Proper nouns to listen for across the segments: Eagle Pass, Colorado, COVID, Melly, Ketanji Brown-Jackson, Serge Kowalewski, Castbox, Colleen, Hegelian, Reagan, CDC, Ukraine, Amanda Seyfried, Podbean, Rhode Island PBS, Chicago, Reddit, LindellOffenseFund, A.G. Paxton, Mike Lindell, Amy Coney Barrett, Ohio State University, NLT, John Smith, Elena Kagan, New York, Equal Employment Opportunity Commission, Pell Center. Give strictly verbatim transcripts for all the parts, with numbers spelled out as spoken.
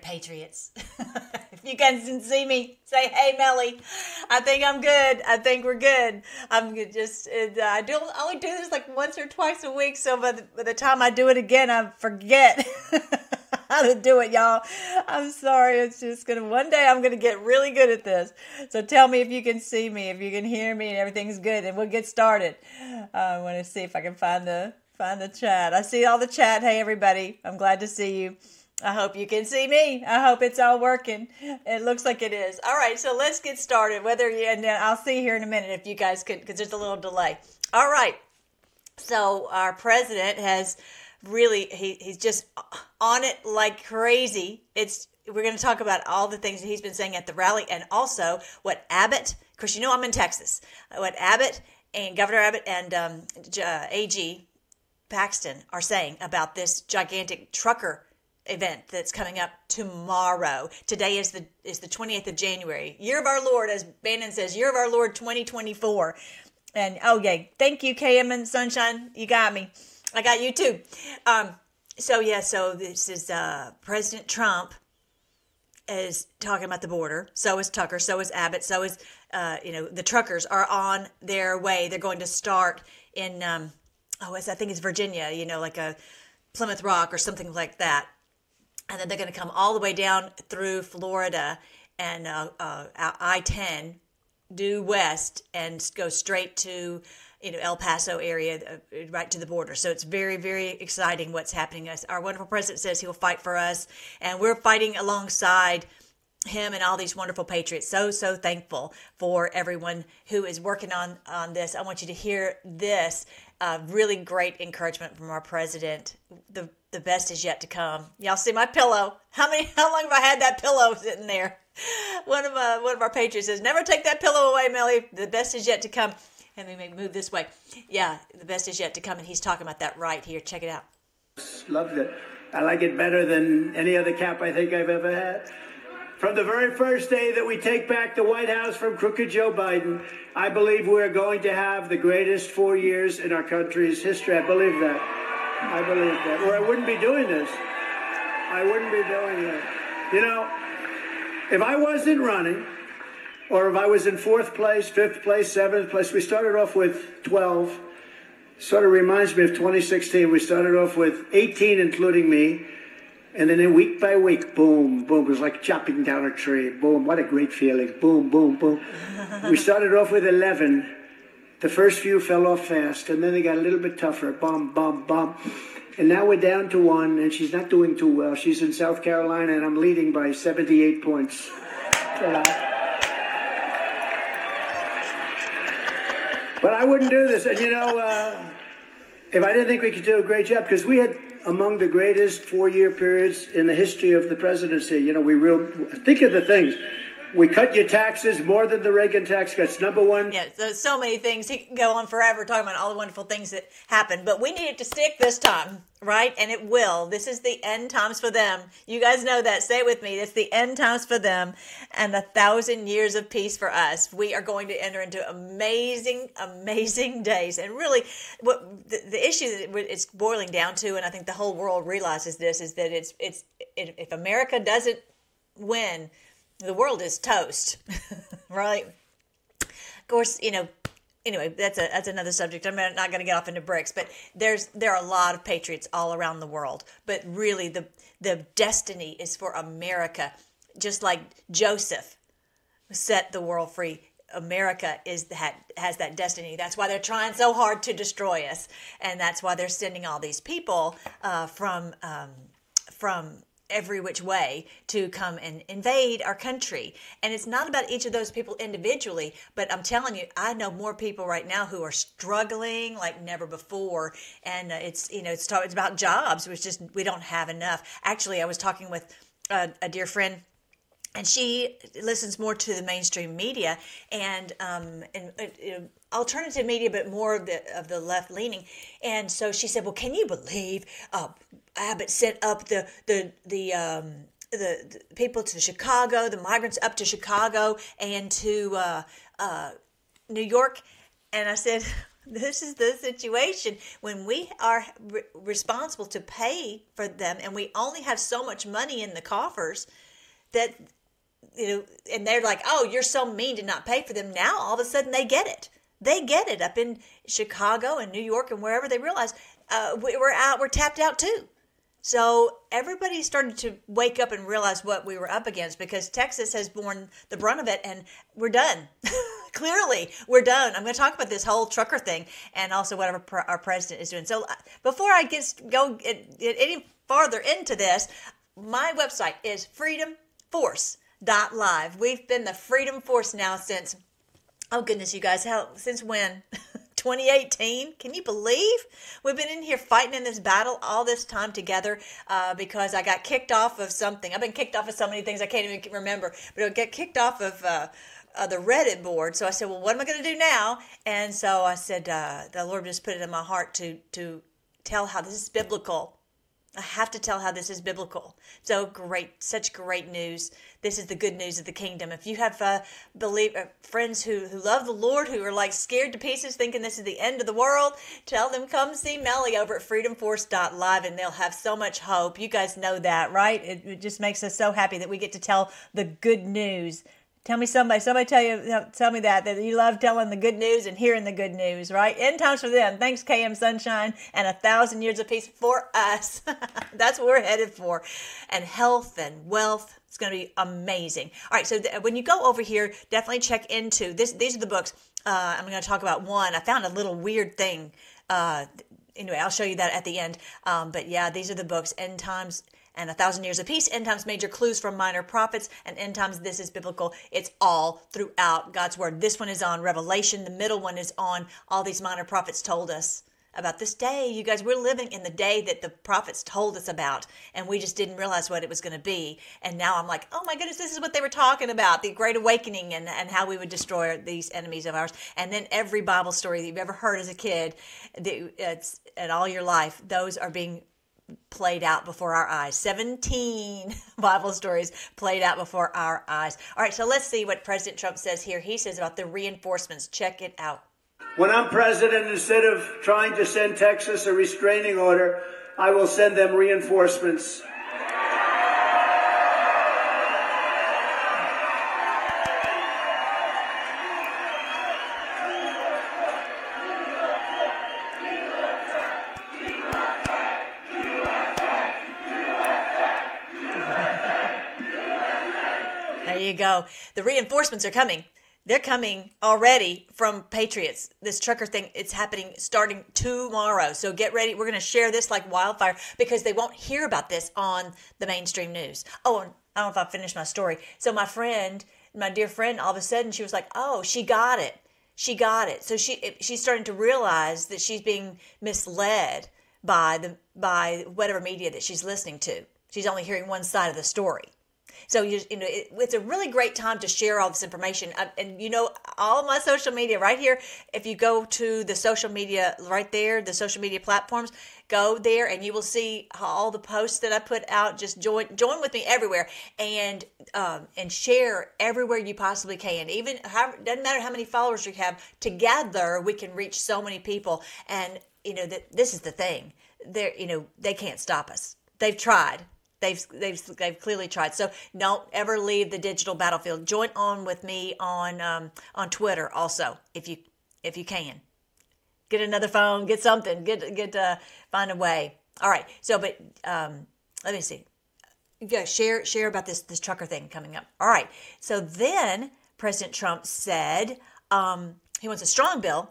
patriots. If you guys didn't see me, say, hey, Melly, I think I'm good. I think we're good. I'm just, uh, I do I only do this like once or twice a week. So by the, by the time I do it again, I forget how to do it, y'all. I'm sorry. It's just going to, one day I'm going to get really good at this. So tell me if you can see me, if you can hear me, and everything's good, and we'll get started. Uh, I want to see if I can find the, find the chat. I see all the chat. Hey, everybody. I'm glad to see you. I hope you can see me. I hope it's all working. It looks like it is. All right, so let's get started. Whether you, and then I'll see here in a minute if you guys could, because there's a little delay. All right. So our president has really, he, he's just on it like crazy. It's we're going to talk about all the things that he's been saying at the rally, and also what Abbott, because you know I'm in Texas, what Abbott and Governor Abbott and um, uh, A G Paxton are saying about this gigantic trucker event that's coming up tomorrow. Today is the is the twentieth of January, year of our Lord, as Bannon says, year of our Lord twenty twenty-four. And oh yay, thank you, K M and Sunshine. You got me. I got you too. Um, so yeah, so this is uh, President Trump is talking about the border. So is Tucker. So is Abbott. So is uh, you know the truckers are on their way. They're going to start in um, oh, it's, I think it's Virginia. You know, like a Plymouth Rock or something like that. And then they're going to come all the way down through Florida and uh, uh, I ten due west and go straight to, you know, El Paso area, uh, right to the border. So it's very, very exciting what's happening. Our wonderful president says he'll fight for us, and we're fighting alongside him and all these wonderful patriots. So, so thankful for everyone who is working on, on this. I want you to hear this uh, really great encouragement from our president. The The best is yet to come. Y'all see my pillow? How many? How long have I had that pillow sitting there? One of my, one of our patriots says, "Never take that pillow away, Melly. The best is yet to come." And we may move this way. Yeah, the best is yet to come, and he's talking about that right here. Check it out. Loved it. I like it better than any other cap I think I've ever had. From the very first day that we take back the White House from crooked Joe Biden, I believe we're going to have the greatest four years in our country's history. I believe that. I believe that, or I wouldn't be doing this. I wouldn't be doing it. You know, if I wasn't running, or if I was in fourth place, fifth place, seventh place, we started off with twelve. Sort of reminds me of twenty sixteen. We started off with eighteen, including me. And then week by week, boom, boom. It was like chopping down a tree. Boom, what a great feeling. Boom, boom, boom. We started off with eleven. The first few fell off fast, and then they got a little bit tougher. Bum, bum, bum. And now we're down to one, and she's not doing too well. She's in South Carolina, and I'm leading by seventy-eight points. Uh, but I wouldn't do this. And, you know, uh, if I didn't think we could do a great job, because we had among the greatest four-year periods in the history of the presidency. You know, we real think of the things. We cut your taxes more than the Reagan tax cuts. Number one. Yeah, so, so many things. He can go on forever talking about all the wonderful things that happened. But we need it to stick this time, right? And it will. This is the end times for them. You guys know that. Say it with me. It's the end times for them and a thousand years of peace for us. We are going to enter into amazing, amazing days. And really, what the, the issue that it's boiling down to, and I think the whole world realizes this, is that it's it's if America doesn't win, the world is toast, right? Of course, you know, anyway, that's a that's another subject. I'm not going to get off into bricks, but there's there are a lot of patriots all around the world. But really, the the destiny is for America. Just like Joseph set the world free, America is that has that destiny. That's why they're trying so hard to destroy us, and that's why they're sending all these people uh, from um, from. every which way to come and invade our country. And it's not about each of those people individually, but I'm telling you, I know more people right now who are struggling like never before. And uh, it's, you know, it's, talk, it's about jobs. It's just, we don't have enough. Actually, I was talking with uh, a dear friend, and she listens more to the mainstream media and, um, and uh, alternative media, but more of the, of the left leaning. And so she said, well, can you believe, uh, Abbott sent up the the the um the, the people to Chicago, the migrants up to Chicago and to uh, uh, New York, and I said, This is the situation when we are re- responsible to pay for them, and we only have so much money in the coffers that, you know, and they're like, oh, you're so mean to not pay for them. Now, all of a sudden they get it. They get it up in Chicago and New York and wherever they realize uh, we, we're out, we're tapped out too. So everybody started to wake up and realize what we were up against, because Texas has borne the brunt of it, and we're done. Clearly, we're done. I'm going to talk about this whole trucker thing and also whatever pr- our president is doing. So before I get go get, get any farther into this, my website is freedom force dot live. We've been the Freedom Force now since, oh goodness, you guys, how since when? twenty eighteen. Can you believe we've been in here fighting in this battle all this time together? Uh, because I got kicked off of something. I've been kicked off of so many things I can't even remember. But I got kicked off of uh, uh, the Reddit board. So I said, well, what am I going to do now? And so I said, uh, the Lord just put it in my heart to to tell how this is biblical. I have to tell how this is biblical. So great, such great news. This is the good news of the kingdom. If you have uh, believe, uh, friends who, who love the Lord, who are like scared to pieces thinking this is the end of the world, tell them come see Melly over at freedom force dot live, and they'll have so much hope. You guys know that, right? It, it just makes us so happy that we get to tell the good news. Tell me somebody, somebody tell you, tell me that, that you love telling the good news and hearing the good news, right? End times for them. Thanks, K M Sunshine, and a thousand years of peace for us. That's what we're headed for. And health and wealth. It's going to be amazing. All right. So th- when you go over here, definitely check into this. These are the books. Uh, I'm going to talk about one. I found a little weird thing. Uh, anyway, I'll show you that at the end. Um, but yeah, these are the books. End times and a thousand years of peace, end times, major clues from minor prophets, and end times, this is biblical. It's all throughout God's word. This one is on Revelation. The middle one is on all these minor prophets told us about this day. You guys, we're living in the day that the prophets told us about, and we just didn't realize what it was going to be. And now I'm like, oh my goodness, this is what they were talking about, the Great Awakening, and, and how we would destroy these enemies of ours. And then every Bible story that you've ever heard as a kid, the, it's, and all your life, those are being played out before our eyes. seventeen Bible stories played out before our eyes. All right, so let's see what President Trump says here. He says about the reinforcements. Check it out. When I'm president, instead of trying to send Texas a restraining order, I will send them reinforcements. Go. The reinforcements are coming. They're coming already from patriots. This trucker thing, it's happening starting tomorrow. So get ready. We're going to share this like wildfire, because they won't hear about this on the mainstream news. Oh, and I don't know if I finished my story. So my friend, my dear friend, all of a sudden she was like, oh, she got it. She got it. So she she's starting to realize that she's being misled by the by whatever media that she's listening to. She's only hearing one side of the story. So, you, you know, it, it's a really great time to share all this information. I, and, you know, all my social media right here, if you go to the social media right there, the social media platforms, go there and you will see all the posts that I put out. Just join join with me everywhere, and um, and share everywhere you possibly can. Even how, doesn't matter how many followers you have. Together, we can reach so many people. And, you know, that this is the thing. They're, you know, they can't stop us. They've tried. They've, they've they've clearly tried. So don't ever leave the digital battlefield. Join on with me on um, on Twitter also, if you if you can. Get another phone. Get something. Get get uh, find a way. All right. So, but um, let me see. Yeah, share share about this this trucker thing coming up. All right. So then President Trump said um, he wants a strong bill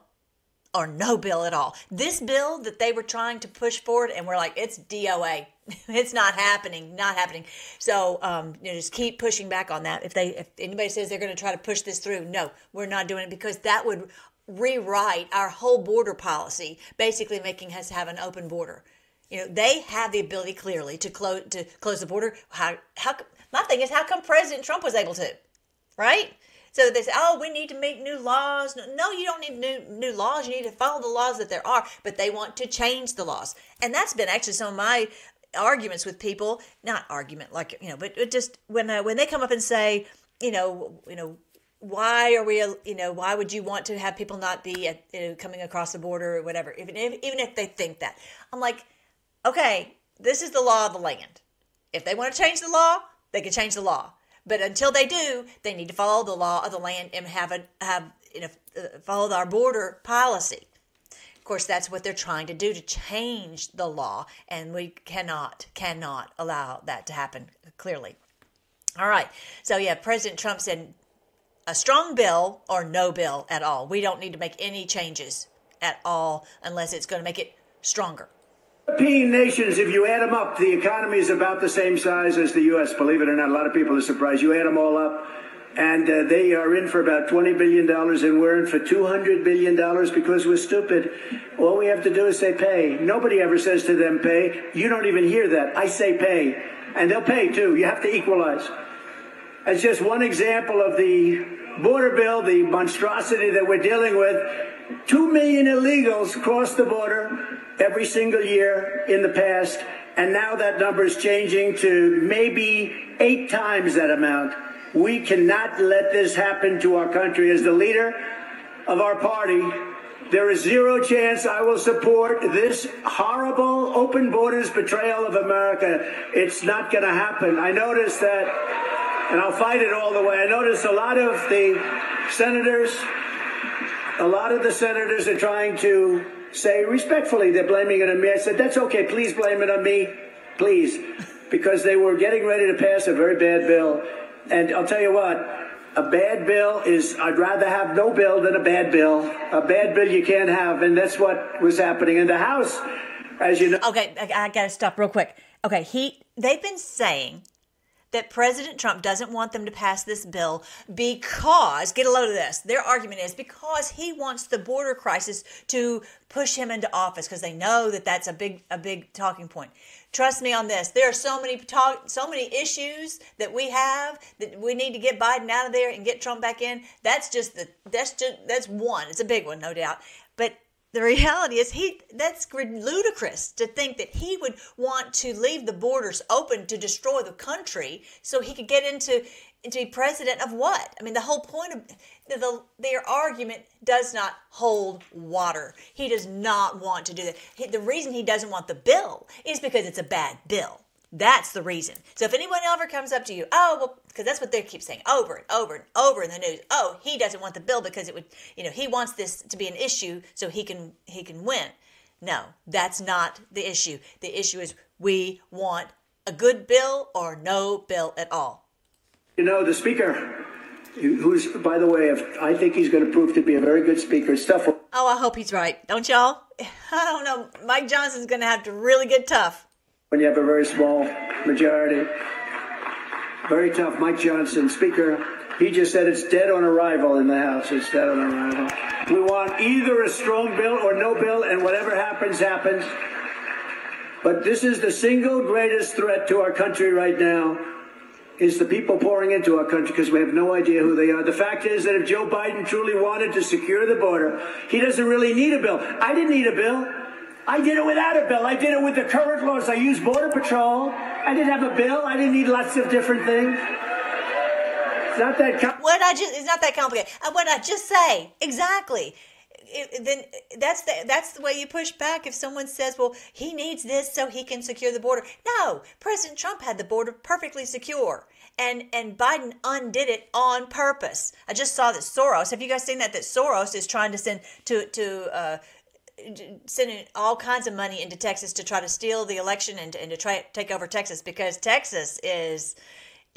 or no bill at all. This bill that they were trying to push forward, and we're like, it's D O A. It's not happening, not happening. So, um, you know, just keep pushing back on that. If they, if anybody says they're going to try to push this through, no, we're not doing it, because that would rewrite our whole border policy, basically making us have an open border. You know, they have the ability clearly to close, to close the border. How, how, my thing is, how come President Trump was able to, right? So they say, oh, we need to make new laws. No, you don't need new new laws. You need to follow the laws that there are, but they want to change the laws. And that's been actually some of my arguments with people, not argument like, you know, but it just when uh, when they come up and say, you know, you know, why are we, you know, why would you want to have people not be at, you know, coming across the border or whatever, even if, even if they think that. I'm like, okay, this is the law of the land. If they want to change the law, they can change the law. But until they do, they need to follow the law of the land and have a, have, you know, follow our border policy. Of course, that's what they're trying to do, to change the law. And we cannot, cannot allow that to happen, clearly. All right. So, yeah, President Trump said a strong bill or no bill at all. We don't need to make any changes at all unless it's going to make it stronger. European nations, if you add them up, the economy is about the same size as the U S, believe it or not. A lot of people are surprised. You add them all up, and uh, they are in for about twenty billion dollars, and we're in for two hundred billion dollars because we're stupid. All we have to do is say pay. Nobody ever says to them pay. You don't even hear that. I say pay. And they'll pay, too. You have to equalize. That's just one example of the border bill, the monstrosity that we're dealing with. Two million illegals cross the border every single year in the past, and now that number is changing to maybe eight times that amount. We cannot let this happen to our country. As the leader of our party, there is zero chance I will support this horrible open borders betrayal of America. It's not going to happen. I noticed that, and I'll fight it all the way. I noticed a lot of the senators... A lot of the senators are trying to say respectfully, they're blaming it on me. I said, that's okay. Please blame it on me, please, because they were getting ready to pass a very bad bill. And I'll tell you what, a bad bill is, I'd rather have no bill than a bad bill. A bad bill you can't have. And that's what was happening in the House, as you know. Okay, I, I got to stop real quick. Okay, he they've been saying that President Trump doesn't want them to pass this bill because, get a load of this, their argument is because he wants the border crisis to push him into office, because they know that that's a big a big talking point. Trust me on this. There are so many talk, so many issues that we have that we need to get Biden out of there and get Trump back in. That's just the that's just that's one. It's a big one, no doubt. But the reality is he that's ludicrous to think that he would want to leave the borders open to destroy the country so he could get into to be president of what? I mean, the whole point of the, their argument does not hold water. He does not want to do that. He, the reason he doesn't want the bill is because it's a bad bill. That's the reason. So if anyone ever comes up to you, oh, well, because that's what they keep saying over and over and over in the news. Oh, he doesn't want the bill because it would, you know, he wants this to be an issue so he can he can win. No, that's not the issue. The issue is we want a good bill or no bill at all. You know, the speaker, who's, by the way, I think he's going to prove to be a very good speaker. Stuff. Oh, I hope he's right. Don't y'all? I don't know. Mike Johnson's going to have to really get tough. When you have a very small majority, very tough. Mike Johnson, Speaker, he just said it's dead on arrival in the House. It's dead on arrival. We want either a strong bill or no bill, and whatever happens, happens. But this is the single greatest threat to our country right now, is the people pouring into our country because we have no idea who they are. The fact is that if Joe Biden truly wanted to secure the border, he doesn't really need a bill. I didn't need a bill. I did it without a bill. I did it with the current laws. I used Border Patrol. I didn't have a bill. I didn't need lots of different things. It's not that com- what I just, it's not that complicated. What I just say, exactly. It, then that's the that's the way you push back if someone says, well, he needs this so he can secure the border. No, President Trump had the border perfectly secure. And and Biden undid it on purpose. I just saw that Soros, have you guys seen that? That Soros is trying to send to... to uh, sending all kinds of money into Texas to try to steal the election and, and to try take over Texas, because Texas is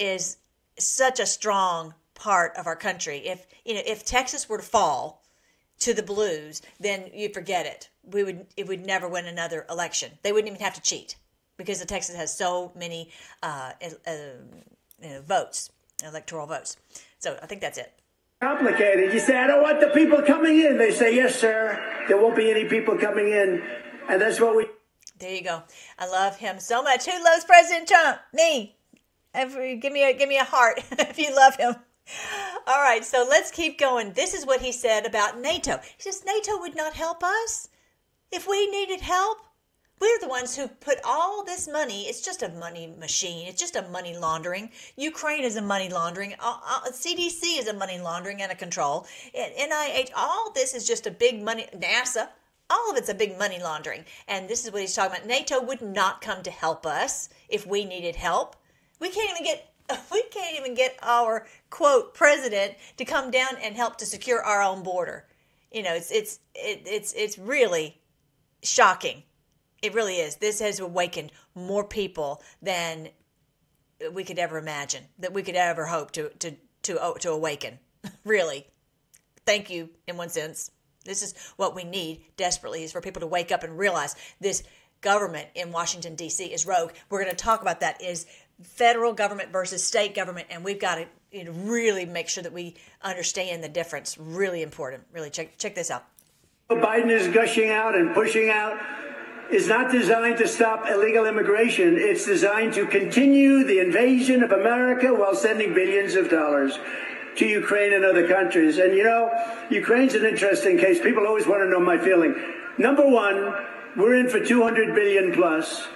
is such a strong part of our country. If you know, if Texas were to fall to the blues, then you forget it. We would it would never win another election. They wouldn't even have to cheat because the Texas has so many uh, uh, you know, votes, electoral votes. So I think that's it. Complicated. You say, I don't want the people coming in. They say, yes, sir. There won't be any people coming in. And that's what we... There you go. I love him so much. Who loves President Trump? Me. Every, give me a, give me a heart if you love him. All right, so let's keep going. This is what he said about NATO. He says, NATO would not help us if we needed help. We're the ones who put all this money. It's just a money machine. It's just a money laundering. Ukraine is a money laundering. Uh, uh, C D C is a money laundering and a control. And N I H, all this is just a big money. NASA, all of it's a big money laundering. And this is what he's talking about. NATO would not come to help us if we needed help. We can't even get... We can't even get our, quote, president to come down and help to secure our own border. You know, it's it's it, it's it's really shocking. It really is. This has awakened more people than we could ever imagine, that we could ever hope to to to, to awaken. Really. Thank you, in one sense. This is what we need desperately, is for people to wake up and realize this government in Washington, D C is rogue. We're going to talk about that, is federal government versus state government, and we've got to, you know, really make sure that we understand the difference. Really important. Really, check check this out. What Biden is gushing out and pushing out is not designed to stop illegal immigration. It's designed to continue the invasion of America while sending billions of dollars to Ukraine and other countries. And, you know, Ukraine's an interesting case. People always want to know my feeling. Number one, we're in for two hundred billion plus.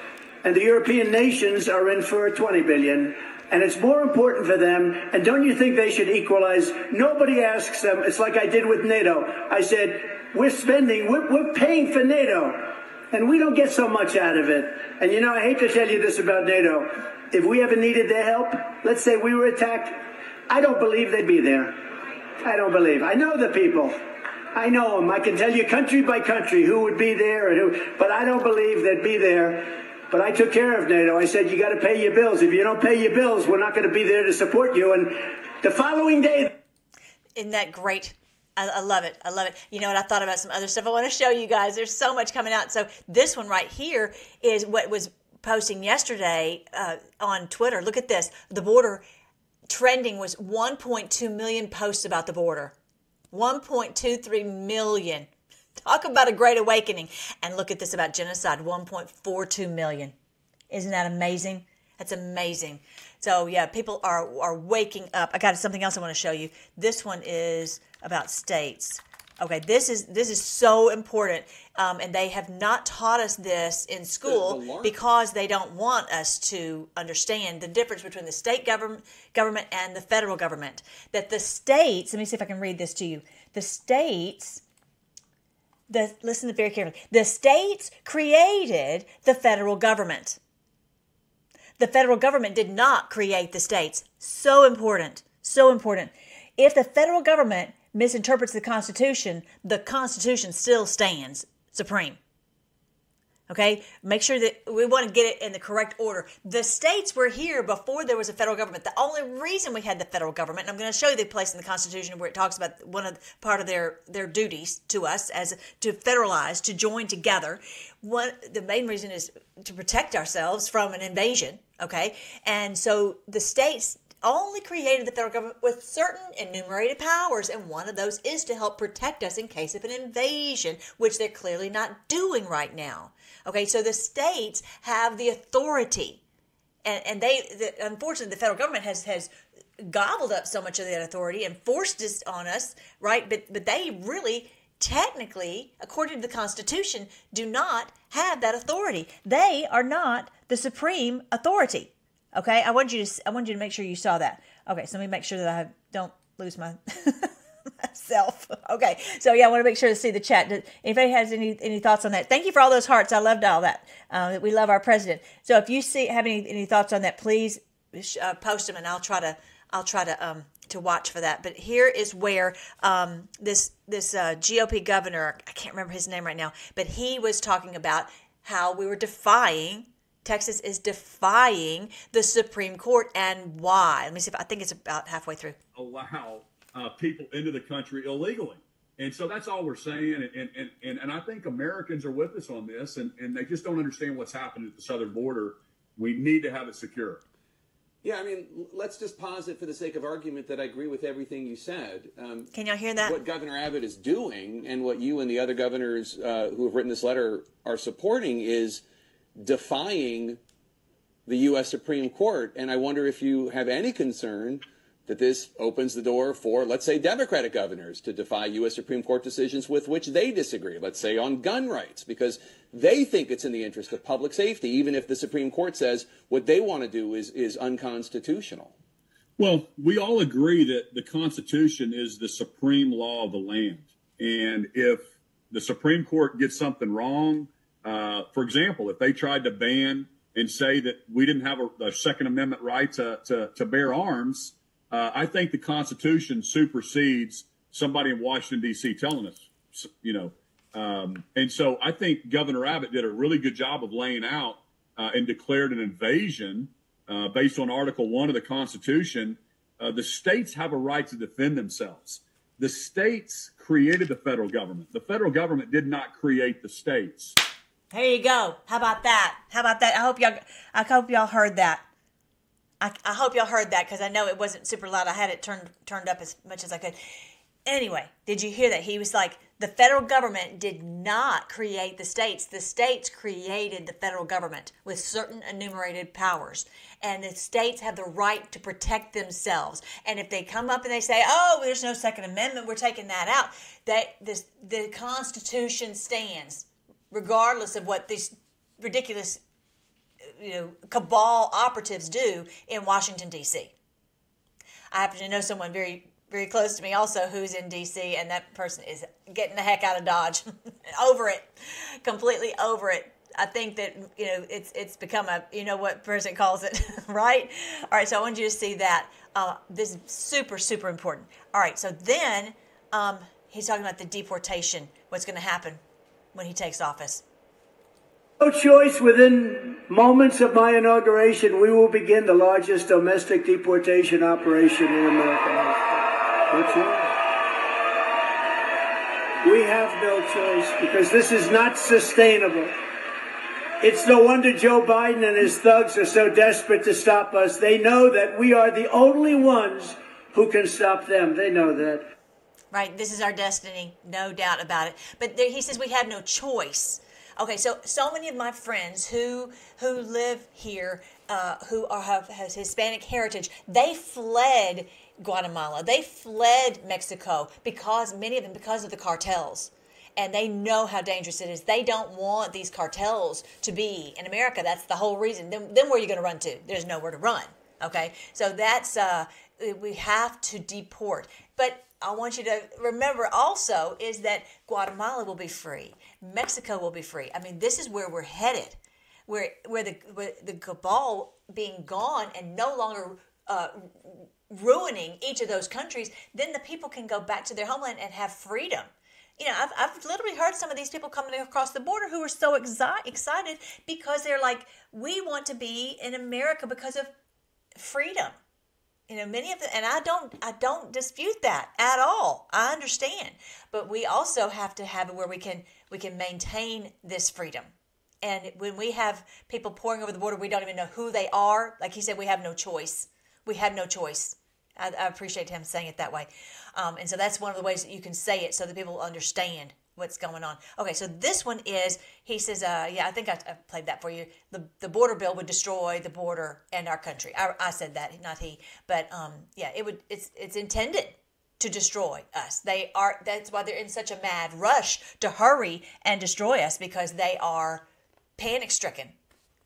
And the European nations are in for twenty billion, and it's more important for them. And don't you think they should equalize? Nobody asks them. It's like I did with NATO. I said, we're spending, we're, we're paying for NATO, and we don't get so much out of it. And, you know, I hate to tell you this about NATO. If we ever needed their help, let's say we were attacked, I don't believe they'd be there. I don't believe. I know the people. I know them. I can tell you country by country who would be there, and who, but I don't believe they'd be there. But I took care of NATO. I said, you got to pay your bills. If you don't pay your bills, we're not going to be there to support you. And the following day. Isn't that great? I, I love it. I love it. You know what? I thought about some other stuff I want to show you guys. There's so much coming out. So this one right here is what was posting yesterday uh, on Twitter. Look at this. The border trending was one point two million posts about the border. one point two three million. Talk about a great awakening. And look at this about genocide, one point four two million. Isn't that amazing? That's amazing. So, yeah, people are, are waking up. I got something else I want to show you. This one is about states. Okay, this is this is so important. Um, and they have not taught us this in school because they don't want us to understand the difference between the state government government and the federal government. That the states, let me see if I can read this to you. The states... The, listen very carefully. The states created the federal government. The federal government did not create the states. So important. So important. If the federal government misinterprets the Constitution, the Constitution still stands supreme. Okay? Make sure that we want to get it in the correct order. The states were here before there was a federal government. The only reason we had the federal government, and I'm going to show you the place in the Constitution where it talks about one of part of their, their duties to us as to federalize, to join together. One, the main reason is to protect ourselves from an invasion. Okay? And so the states only created the federal government with certain enumerated powers, and one of those is to help protect us in case of an invasion, which they're clearly not doing right now. Okay, so the states have the authority, and, and they, the, unfortunately, the federal government has, has gobbled up so much of that authority and forced it on us, right? But, but they really, technically, according to the Constitution, do not have that authority. They are not the supreme authority. Okay, I want you to I want you to make sure you saw that. Okay, so let me make sure that I don't lose my myself. Okay, so yeah, I want to make sure to see the chat. Does, anybody has any any thoughts on that? Thank you for all those hearts. I loved all that. Uh, we love our president. So if you see have any, any thoughts on that, please uh, post them, and I'll try to I'll try to um to watch for that. But here is where um this this uh, G O P governor, I can't remember his name right now, but he was talking about how we were defying. Texas is defying the Supreme Court, and why? Let me see if I think it's about halfway through. Allow uh, people into the country illegally. And so that's all we're saying. And, and, and, and I think Americans are with us on this, and, and they just don't understand what's happened at the southern border. We need to have it secure. Yeah, I mean, let's just posit for the sake of argument that I agree with everything you said. Um, Can y'all hear that? What Governor Abbott is doing, and what you and the other governors uh, who have written this letter are supporting, is defying the U S Supreme Court. And I wonder if you have any concern that this opens the door for, let's say, Democratic governors to defy U S Supreme Court decisions with which they disagree, let's say on gun rights, because they think it's in the interest of public safety, even if the Supreme Court says what they want to do is, is unconstitutional. Well, we all agree that the Constitution is the supreme law of the land. And if the Supreme Court gets something wrong, uh, for example, if they tried to ban and say that we didn't have a, a Second Amendment right to, to, to bear arms, Uh, I think the Constitution supersedes somebody in Washington, D C telling us, you know. Um, and so I think Governor Abbott did a really good job of laying out uh, and declared an invasion uh, based on Article One of the Constitution. Uh, the states have a right to defend themselves. The states created the federal government. The federal government did not create the states. There you go. How about that? How about that? I hope y'all, I hope y'all heard that. I, I hope y'all heard that because I know it wasn't super loud. I had it turned turned up as much as I could. Anyway, did you hear that? He was like, the federal government did not create the states. The states created the federal government with certain enumerated powers. And the states have the right to protect themselves. And if they come up and they say, oh, there's no Second Amendment, we're taking that out. That this, the Constitution stands regardless of what these ridiculous you know, cabal operatives do in Washington, D C. I happen to know someone very, very close to me also who's in D C, and that person is getting the heck out of Dodge. Over it. Completely over it. I think that, you know, it's it's become a, you know what president calls it, right? All right, so I want you to see that. Uh, this is super, super important. All right, so then um, he's talking about the deportation, what's going to happen when he takes office. No choice. Within moments of my inauguration, we will begin the largest domestic deportation operation in American history. No choice. We have no choice because this is not sustainable. It's no wonder Joe Biden and his thugs are so desperate to stop us. They know that we are the only ones who can stop them. They know that. Right. This is our destiny. No doubt about it. But there, he says we have no choice. Okay, so so many of my friends who who live here, uh, who are have, have Hispanic heritage, they fled Guatemala, they fled Mexico because many of them because of the cartels, and they know how dangerous it is. They don't want these cartels to be in America. That's the whole reason. Then, then where are you going to run to? There's nowhere to run. Okay, so that's uh, we have to deport, but. I want you to remember also is that Guatemala will be free. Mexico will be free. I mean, this is where we're headed, where where the where the cabal being gone and no longer uh, ruining each of those countries, then the people can go back to their homeland and have freedom. You know, I've, I've literally heard some of these people coming across the border who are so exi- excited because they're like, we want to be in America because of freedom. You know, many of them, and I don't, I don't dispute that at all. I understand, but we also have to have it where we can, we can maintain this freedom. And when we have people pouring over the border, we don't even know who they are. Like he said, we have no choice. We have no choice. I, I appreciate him saying it that way. Um, and so that's one of the ways that you can say it so that people understand what's going on. Okay, so this one is, he says, uh, yeah, I think I, I played that for you. The the border bill would destroy the border and our country. I, I said that, not he. But um, yeah, it would. It's it's intended to destroy us. They are. That's why they're in such a mad rush to hurry and destroy us because they are panic stricken.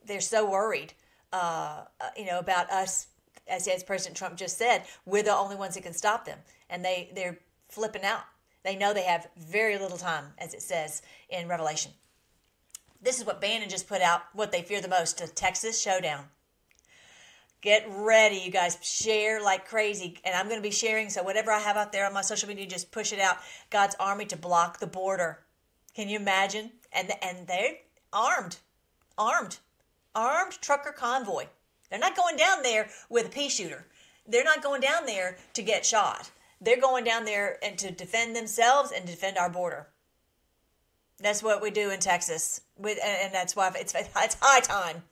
They're so worried, uh, you know, about us. As, as President Trump just said, we're the only ones that can stop them, and they they're flipping out. They know they have very little time, as it says in Revelation. This is what Bannon just put out, what they fear the most, the Texas showdown. Get ready, you guys. Share like crazy. And I'm going to be sharing, so whatever I have out there on my social media, just push it out. God's army to block the border. Can you imagine? And and they're armed, armed, armed trucker convoy. They're not going down there with a pea shooter. They're not going down there to get shot. They're going down there and to defend themselves and defend our border. That's what we do in Texas. With, and that's why it's, it's high time.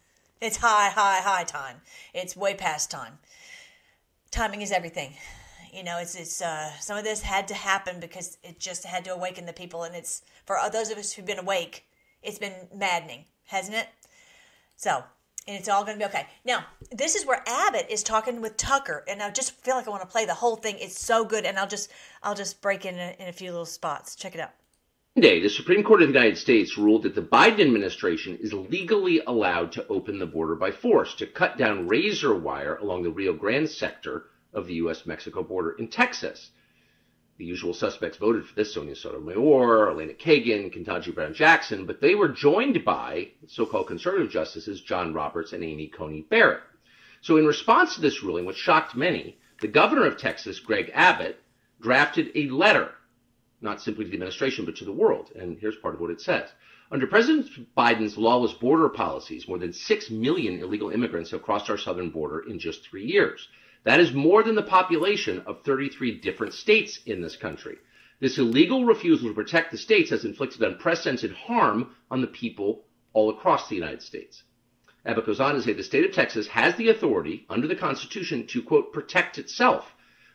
It's high, high, high time. It's way past time. Timing is everything. You know, it's, it's, uh, some of this had to happen because it just had to awaken the people. And it's, for those of us who've been awake, it's been maddening, hasn't it? So and it's all going to be okay. Now, this is where Abbott is talking with Tucker, and I just feel like I want to play the whole thing. It's so good, and I'll just I'll just break in a, in a few little spots. Check it out. Monday, the Supreme Court of the United States ruled that the Biden administration is legally allowed to open the border by force to cut down razor wire along the Rio Grande sector of the U S Mexico border in Texas. The usual suspects voted for this: Sonia Sotomayor, Elena Kagan, Ketanji Brown-Jackson, but they were joined by so-called conservative justices John Roberts and Amy Coney Barrett. So in response to this ruling, which shocked many, the governor of Texas, Greg Abbott, drafted a letter, not simply to the administration, but to the world. And here's part of what it says. Under President Biden's lawless border policies, more than six million illegal immigrants have crossed our southern border in just three years. That is more than the population of thirty-three different states in this country. This illegal refusal to protect the states has inflicted unprecedented harm on the people all across the United States. Abbott goes on to say the state of Texas has the authority under the Constitution to, quote, protect itself.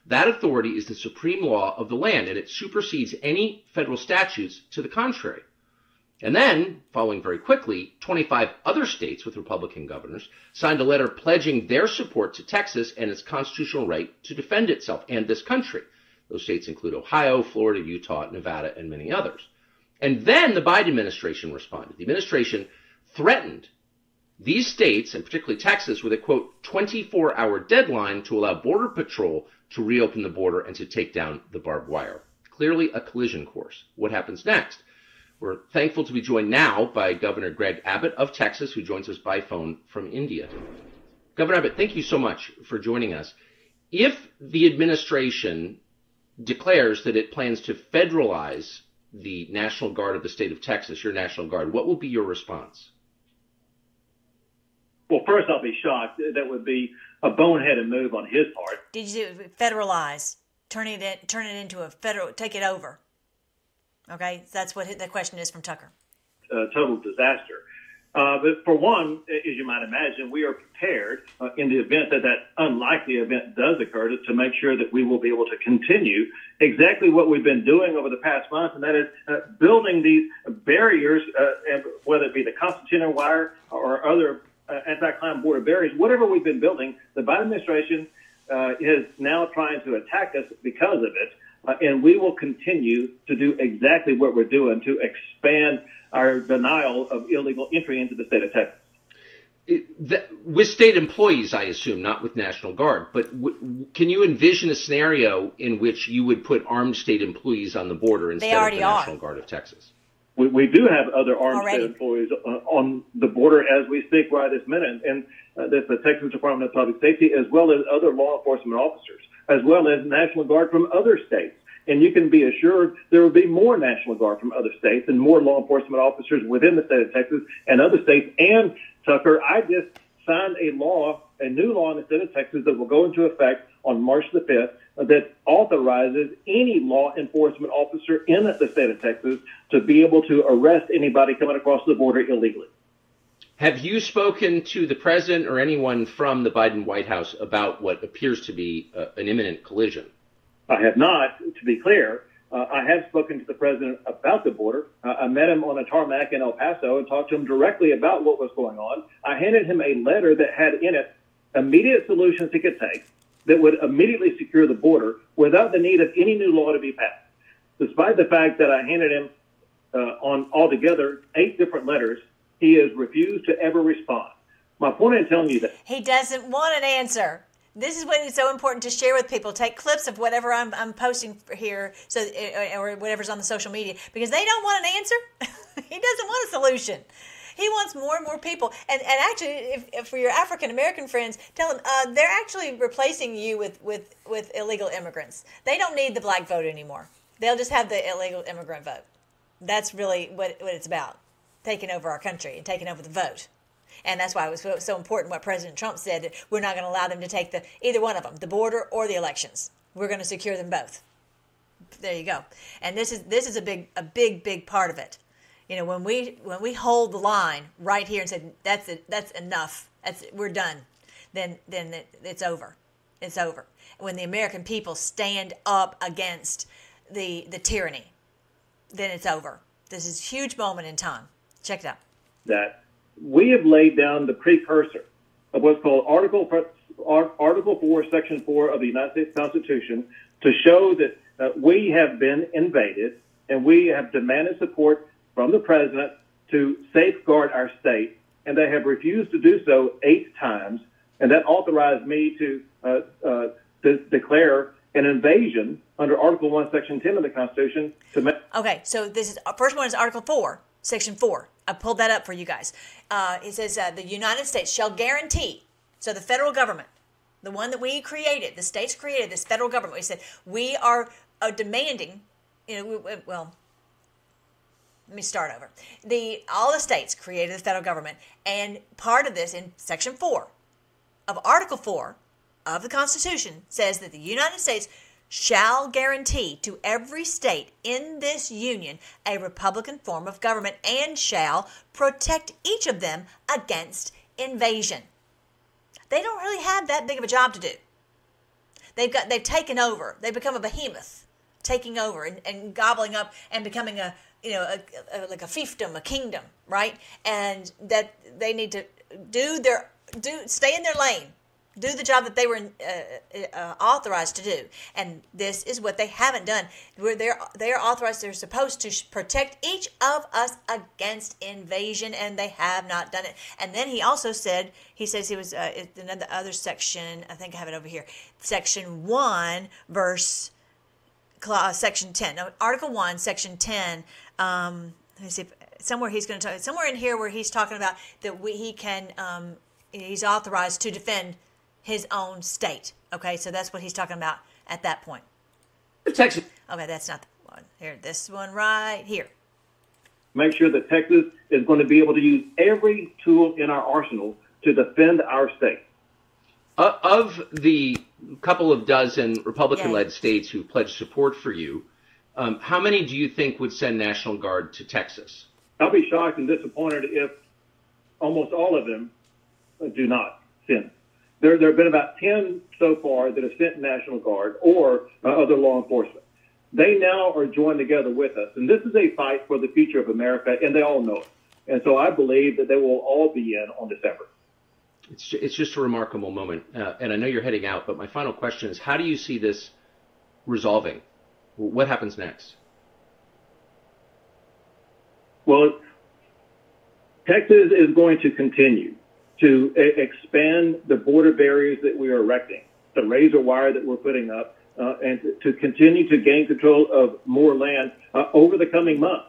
That authority is the supreme law of the land, and it supersedes any federal statutes to the contrary. And then, following very quickly, twenty-five other states with Republican governors signed a letter pledging their support to Texas and its constitutional right to defend itself and this country. Those states include Ohio, Florida, Utah, Nevada, and many others. And then the Biden administration responded. The administration threatened these states, and particularly Texas, with a, quote, twenty-four hour deadline to allow Border Patrol to reopen the border and to take down the barbed wire. Clearly a collision course. What happens next? We're thankful to be joined now by Governor Greg Abbott of Texas, who joins us by phone from India. Governor Abbott, thank you so much for joining us. If the administration declares that it plans to federalize the National Guard of the state of Texas, your National Guard, what will be your response? Well, first, I'll be shocked. That would be a boneheaded move on his part. Did you federalize, turn it in, turn it into a federal, take it over? Okay, that's what the question is from Tucker. Uh, total disaster. Uh, but for one, as you might imagine, we are prepared uh, in the event that that unlikely event does occur to, to make sure that we will be able to continue exactly what we've been doing over the past month, and that is uh, building these barriers, uh, and whether it be the Constitution wire or other Uh, anti-climb border barriers, whatever we've been building, the Biden administration uh, is now trying to attack us because of it, uh, and we will continue to do exactly what we're doing to expand our denial of illegal entry into the state of Texas. It, that, with state employees, I assume, not with National Guard, but w- can you envision a scenario in which you would put armed state employees on the border instead of the National are. Guard of Texas? We, we do have other armed Already. state employees uh, on the border as we speak right this minute, and uh, that's the Texas Department of Public Safety, as well as other law enforcement officers, as well as National Guard from other states. And you can be assured there will be more National Guard from other states and more law enforcement officers within the state of Texas and other states. And, Tucker, I just signed a law, a new law in the state of Texas that will go into effect on March the fifth that authorizes any law enforcement officer in the state of Texas to be able to arrest anybody coming across the border illegally. Have you spoken to the president or anyone from the Biden White House about what appears to be uh, an imminent collision? I have not, to be clear. Uh, I have spoken to the president about the border. Uh, I met him on a tarmac in El Paso and talked to him directly about what was going on. I handed him a letter that had in it immediate solutions he could take that would immediately secure the border without the need of any new law to be passed. Despite the fact that I handed him uh, on altogether eight different letters, he has refused to ever respond. My point in telling you that he doesn't want an answer. This is what it's so important to share with people. Take clips of whatever I'm, I'm posting here, so or whatever's on the social media, because they don't want an answer. He doesn't want a solution. He wants more and more people. And and actually, if, if for your African-American friends, tell them uh, they're actually replacing you with, with, with illegal immigrants. They don't need the black vote anymore. They'll just have the illegal immigrant vote. That's really what, what it's about, taking over our country and taking over the vote. And that's why it was so important what President Trump said, that we're not going to allow them to take the either one of them, the border or the elections. We're going to secure them both. There you go. And this is this is a big, a big, big part of it. You know, when we when we hold the line right here and say that's it, that's enough, that's we're done, then then it, it's over, it's over. When the American people stand up against the the tyranny, then it's over. This is a huge moment in time. Check it out. That we have laid down the precursor of what's called Article Article Four, Section Four of the United States Constitution to show that uh, we have been invaded, and we have demanded support from the president to safeguard our state, and they have refused to do so eight times, and that authorized me to uh, uh, de- declare an invasion under Article One, Section Ten of the Constitution. To ma- okay, so this is first one is Article Four, Section Four. I pulled that up for you guys. Uh, it says uh, the United States shall guarantee. So the federal government, the one that we created, the states created this federal government. We said we are uh, demanding. You know, we, we, well, let me start over. The all the states created the federal government, and part of this in Section Four of Article Four of the Constitution says that the United States shall guarantee to every state in this union a republican form of government and shall protect each of them against invasion. They don't really have that big of a job to do. They've got they've taken over. They've become a behemoth, taking over and, and gobbling up and becoming a you know a, a, like a fiefdom, a kingdom, right? And that they need to do their do stay in their lane. Do the job that they were uh, uh, authorized to do, and this is what they haven't done. Where they're they are authorized, they're supposed to protect each of us against invasion, and they have not done it. And then he also said, he says he was uh, in another other section. I think I have it over here, section one, verse, uh, section ten, no, Article one, section ten. Um, let me see if, somewhere he's going to talk somewhere in here where he's talking about that we he can um, he's authorized to defend his own state. Okay, so that's what he's talking about at that point. Texas. Okay, that's not the one. Here, this one right here. Make sure that Texas is going to be able to use every tool in our arsenal to defend our state. Uh, of the couple of dozen Republican-led yeah. states who pledged support for you, um, how many do you think would send National Guard to Texas? I'll be shocked and disappointed if almost all of them do not send. There, there have been about ten so far that have sent National Guard or uh, other law enforcement. They now are joined together with us, and this is a fight for the future of America, and they all know it. And so I believe that they will all be in on this effort. It's, it's just a remarkable moment, uh, and I know you're heading out, but my final question is, how do you see this resolving? What happens next? Well, Texas is going to continue to expand the border barriers that we are erecting, the razor wire that we're putting up, uh, and to continue to gain control of more land uh, over the coming months.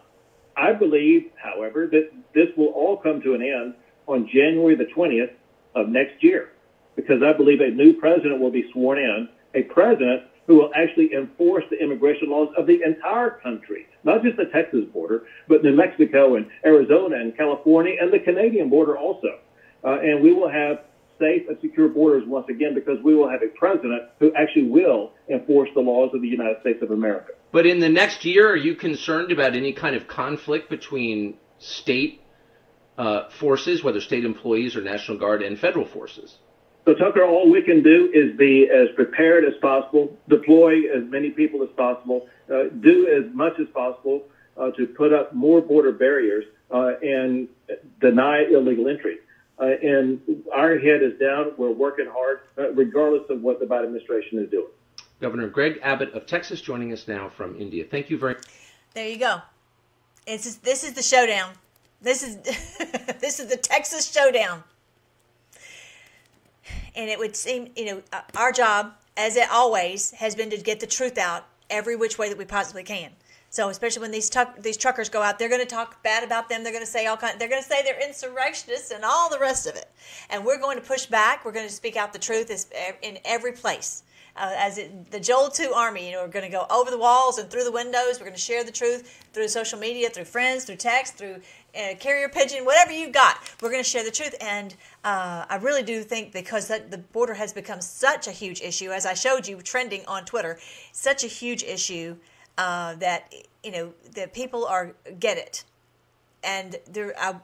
I believe, however, that this will all come to an end on January the twentieth of next year, because I believe a new president will be sworn in, a president who will actually enforce the immigration laws of the entire country, not just the Texas border, but New Mexico and Arizona and California and the Canadian border also. Uh, and we will have safe and secure borders once again, because we will have a president who actually will enforce the laws of the United States of America. But in the next year, are you concerned about any kind of conflict between state uh, forces, whether state employees or National Guard, and federal forces? So, Tucker, all we can do is be as prepared as possible, deploy as many people as possible, uh, do as much as possible uh, to put up more border barriers uh, and deny illegal entry. Uh, and our head is down. We're working hard, uh, regardless of what the Biden administration is doing. Governor Greg Abbott of Texas joining us now from India. Thank you very much. There you go. It's just, this is the showdown. This is this is the Texas showdown. And it would seem, you know, our job, as it always has been, to get the truth out every which way that we possibly can. So especially when these tuck, these truckers go out, they're going to talk bad about them. They're going to say all kind. They're going to say they're insurrectionists and all the rest of it. And we're going to push back. We're going to speak out the truth in every place. Uh, as it, the Joel two Army, you know, we're going to go over the walls and through the windows. We're going to share the truth through social media, through friends, through text, through uh, carrier pigeon, whatever you've got. We're going to share the truth. And uh, I really do think, because that, the border has become such a huge issue, as I showed you trending on Twitter, such a huge issue. Uh, that, you know, that people are get it. And there, I,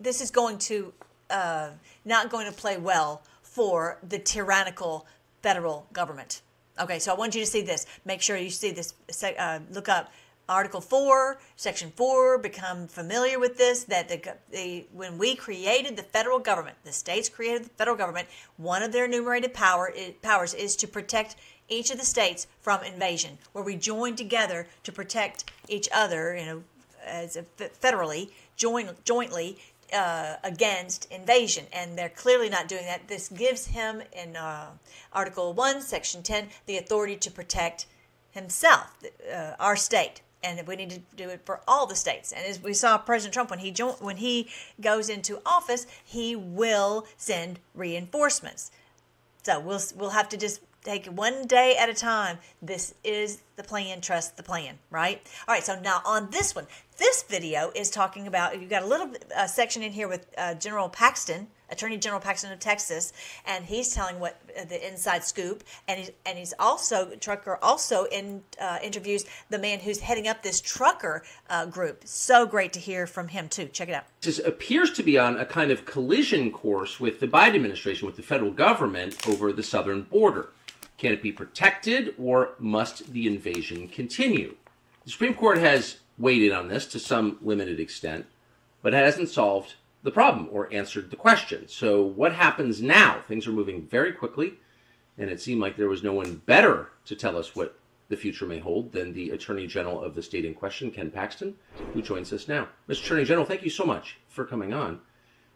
this is going to uh, not going to play well for the tyrannical federal government. Okay, so I want you to see this. Make sure you see this. Uh, look up Article four, Section four, become familiar with this, that the, the when we created the federal government, the states created the federal government, one of their enumerated power, powers is to protect each of the states from invasion, where we join together to protect each other, you know, as a, federally, join, jointly uh, against invasion. And they're clearly not doing that. This gives him, in uh, Article one, Section ten, the authority to protect himself, uh, our state. And we need to do it for all the states. And as we saw, President Trump, when he jo- when he goes into office, he will send reinforcements. So we'll we'll have to just take it one day at a time. This is the plan. Trust the plan, right? All right. So now on this one, this video is talking about. You've got a little uh, section in here with uh, General Paxton, Attorney General Paxton of Texas, and he's telling what uh, the inside scoop, and he's, and he's also, Trucker also in, uh, interviews the man who's heading up this trucker uh, group. So great to hear from him, too. Check it out. This appears to be on a kind of collision course with the Biden administration, with the federal government over the southern border. Can it be protected, or must the invasion continue? The Supreme Court has weighed in on this to some limited extent, but it hasn't solved the problem or answered the question. So what happens now? Things are moving very quickly, and it seemed like there was no one better to tell us what the future may hold than the Attorney General of the state in question, Ken Paxton, who joins us now. Mister Attorney General, thank you so much for coming on.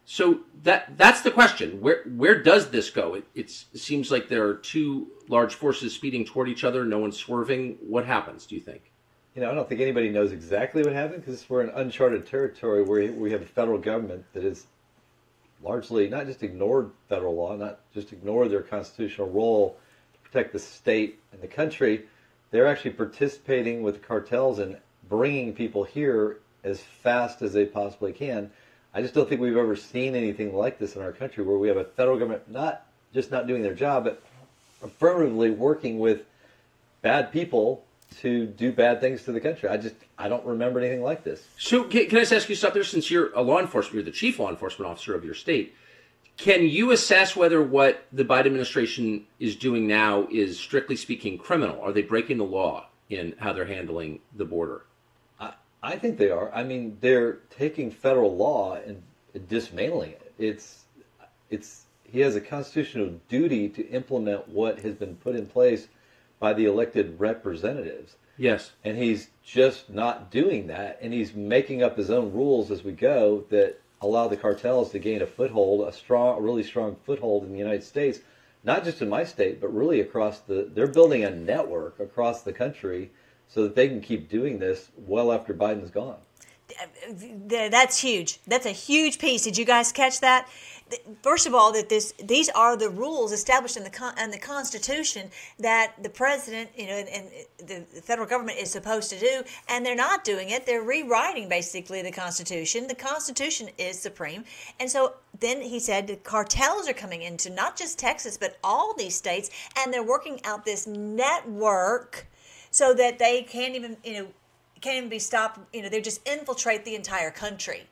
So that that's the question. Where where does this go? It, it's, it seems like there are two large forces speeding toward each other, no one's swerving. What happens, do you think? You know, I don't think anybody knows exactly what happened, because we're in uncharted territory where we have a federal government that has largely not just ignored federal law, not just ignored their constitutional role to protect the state and the country. They're actually participating with cartels and bringing people here as fast as they possibly can. I just don't think we've ever seen anything like this in our country, where we have a federal government not just not doing their job, but affirmatively working with bad people to do bad things to the country. I just, I don't remember anything like this. So can, can I just ask you something, since you're a law enforcement, you're the chief law enforcement officer of your state, can you assess whether what the Biden administration is doing now is, strictly speaking, criminal? Are they breaking the law in how they're handling the border? I, I think they are. I mean, they're taking federal law and dismantling it. It's, it's, he has a constitutional duty to implement what has been put in place by the elected representatives. Yes. And he's just not doing that, and he's making up his own rules as we go that allow the cartels to gain a foothold, a strong, a really strong foothold in the United States, not just in my state, but really across the, they're building a network across the country so that they can keep doing this well after Biden's gone. That's huge. That's a huge piece. Did you guys catch that? First of all, that this these are the rules established in the con, in the Constitution that the president, you know, and, and the federal government is supposed to do, and they're not doing it. They're rewriting basically the Constitution. The Constitution is supreme, and so then he said the cartels are coming into not just Texas but all these states, and they're working out this network so that they can't even, you know, can't even be stopped. You know, they just infiltrate the entire country.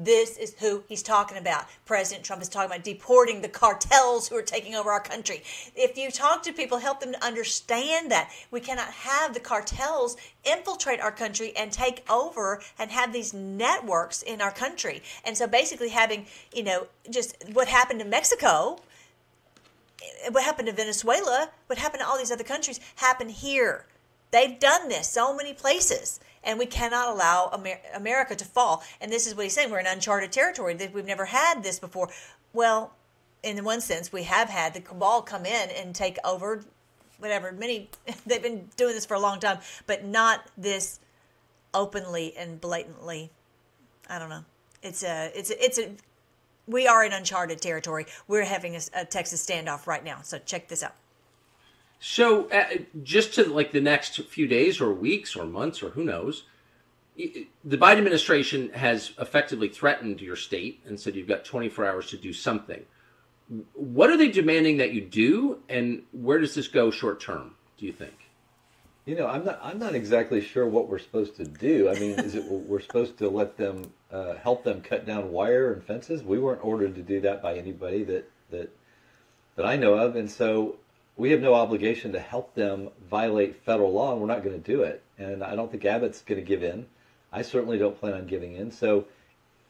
This is who he's talking about. President Trump is talking about deporting the cartels who are taking over our country. If you talk to people, help them to understand that. We cannot have the cartels infiltrate our country and take over and have these networks in our country. And so basically having, you know, just what happened to Mexico, what happened to Venezuela, what happened to all these other countries happened here. They've done this so many places, and we cannot allow Amer- America to fall. And this is what he's saying. We're in uncharted territory. We've never had this before. Well, in one sense, we have had the cabal come in and take over whatever. Many, they've been doing this for a long time, but not this openly and blatantly. I don't know. It's a, it's a, it's a, we are in uncharted territory. We're having a, a Texas standoff right now. So check this out. So uh, just to like the next few days or weeks or months or who knows, it, the Biden administration has effectively threatened your state and said you've got twenty-four hours to do something. What are they demanding that you do, and where does this go short term, do you think? You know, I'm not I'm not exactly sure what we're supposed to do. I mean, is it we're supposed to let them uh, help them cut down wire and fences? We weren't ordered to do that by anybody that that that I know of, and so we have no obligation to help them violate federal law, and we're not going to do it. and I don't think Abbott's going to give in. I certainly don't plan on giving in. So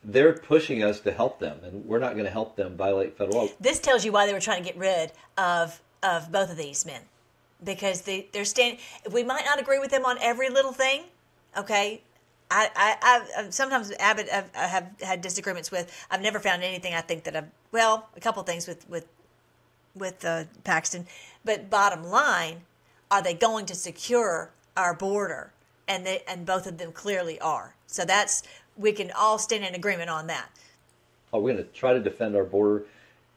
they're pushing us to help them, and we're not going to help them violate federal law. This tells you why they were trying to get rid of of both of these men, because they, they're standing. We might not agree with them on every little thing, okay? I, I, I've, sometimes Abbott I've, I have had disagreements with. I've never found anything I think that I've, well, a couple things with with with uh, Paxton. But bottom line, are they going to secure our border? And they, and both of them clearly are. So that's, we can all stand in agreement on that. Oh, we're going to try to defend our border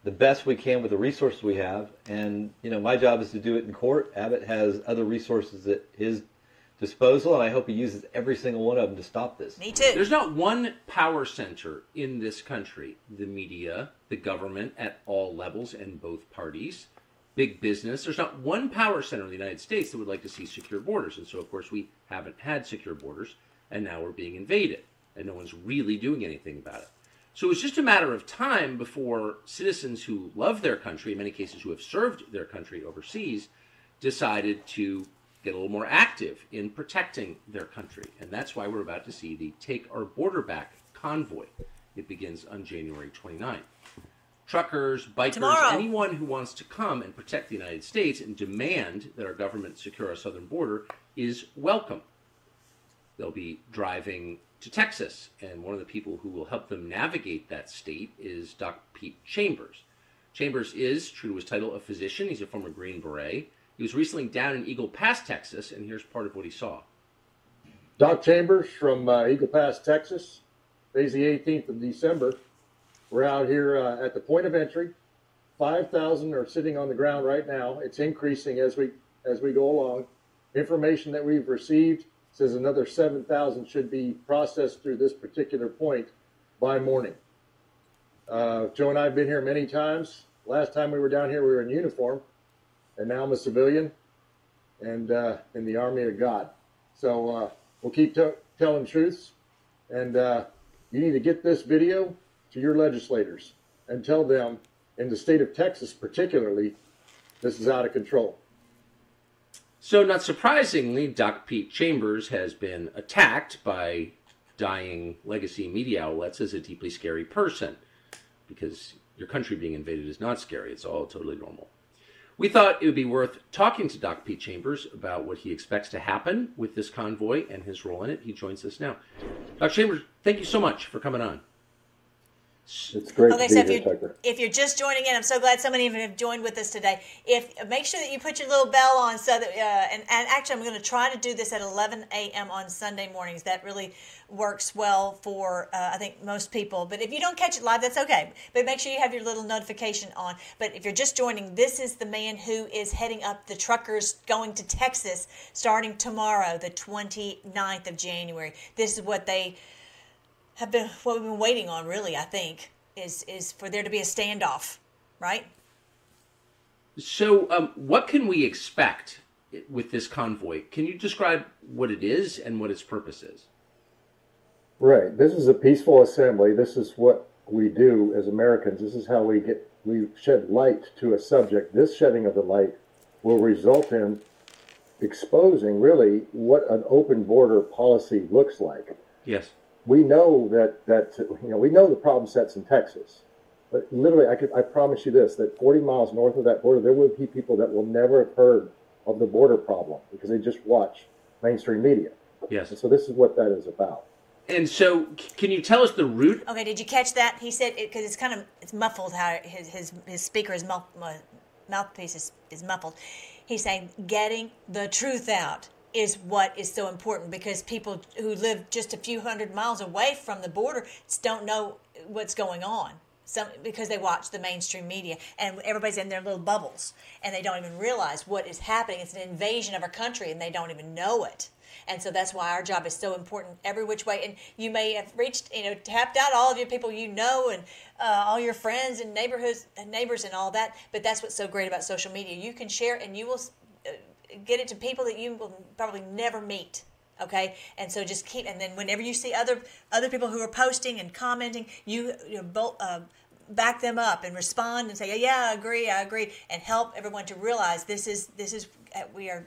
the best we can with the resources we have. And, you know, my job is to do it in court. Abbott has other resources at his disposal, and I hope he uses every single one of them to stop this. Me too. There's not one power center in this country, the media, the government at all levels and both parties, big business. There's not one power center in the United States that would like to see secure borders. And so, of course, we haven't had secure borders, and now we're being invaded, and no one's really doing anything about it. So it's just a matter of time before citizens who love their country, in many cases who have served their country overseas, decided to get a little more active in protecting their country. And that's why we're about to see the Take Our Border Back convoy. It begins on January twenty-ninth. Truckers, bikers, Tomorrow. anyone who wants to come and protect the United States and demand that our government secure our southern border is welcome. They'll be driving to Texas, and one of the people who will help them navigate that state is Doc Pete Chambers. Chambers is, true to his title, a physician. He's a former Green Beret. He was recently down in Eagle Pass, Texas, and here's part of what he saw. Doc Chambers from uh, Eagle Pass, Texas. Today's the eighteenth of December. We're out here uh, at the point of entry. five thousand are sitting on the ground right now. It's increasing as we as we go along. Information that we've received says another seven thousand should be processed through this particular point by morning. Uh, Joe and I have been here many times. Last time we were down here, we were in uniform, and now I'm a civilian and uh, in the Army of God. So uh, we'll keep t- telling truths, and uh, you need to get this video to your legislators and tell them, in the state of Texas particularly, this is out of control. So not surprisingly, Doc Pete Chambers has been attacked by dying legacy media outlets as a deeply scary person, because your country being invaded is not scary. It's all totally normal. We thought it would be worth talking to Doc Pete Chambers about what he expects to happen with this convoy and his role in it. He joins us now. Doc Chambers, thank you so much for coming on. It's great okay, to so be if, here, you're, if you're just joining in, I'm so glad so many of you have joined with us today. If make sure that you put your little bell on, so that uh, and, and actually I'm going to try to do this at eleven a.m. on Sunday mornings. That really works well for uh, I think most people. But if you don't catch it live, that's okay. But make sure you have your little notification on. But if you're just joining, this is the man who is heading up the truckers going to Texas starting tomorrow, the twenty-ninth of January. This is what they have been, what we've been waiting on, really, I think, is is for there to be a standoff, right? So um, what can we expect with this convoy? Can you describe what it is and what its purpose is? Right. This is a peaceful assembly. This is what we do as Americans. This is how we get, we shed light to a subject. This shedding of the light will result in exposing, really, what an open border policy looks like. Yes. We know that, that you know, we know the problem sets in Texas, but literally, I could, I promise you this, that forty miles north of that border, there will be people that will never have heard of the border problem because they just watch mainstream media. Yes. And so this is what that is about. And so can you tell us the route? Okay, did you catch that? He said, because it, it's kind of, it's muffled how his his, his speaker, his mouth, mouthpiece is, is muffled. He's saying, getting the truth out is what is so important, because people who live just a few hundred miles away from the border don't know what's going on. Some, because they watch the mainstream media and everybody's in their little bubbles and they don't even realize what is happening. It's an invasion of our country and they don't even know it. And so that's why our job is so important every which way. And you may have reached, you know, tapped out all of your people you know and uh, all your friends and neighborhoods and neighbors and all that. But that's what's so great about social media. You can share and you will get it to people that you will probably never meet, okay? And so just keep, and then whenever you see other other people who are posting and commenting, you, you know, both, uh, back them up and respond and say, yeah, I agree, I agree, and help everyone to realize this is, this is, we are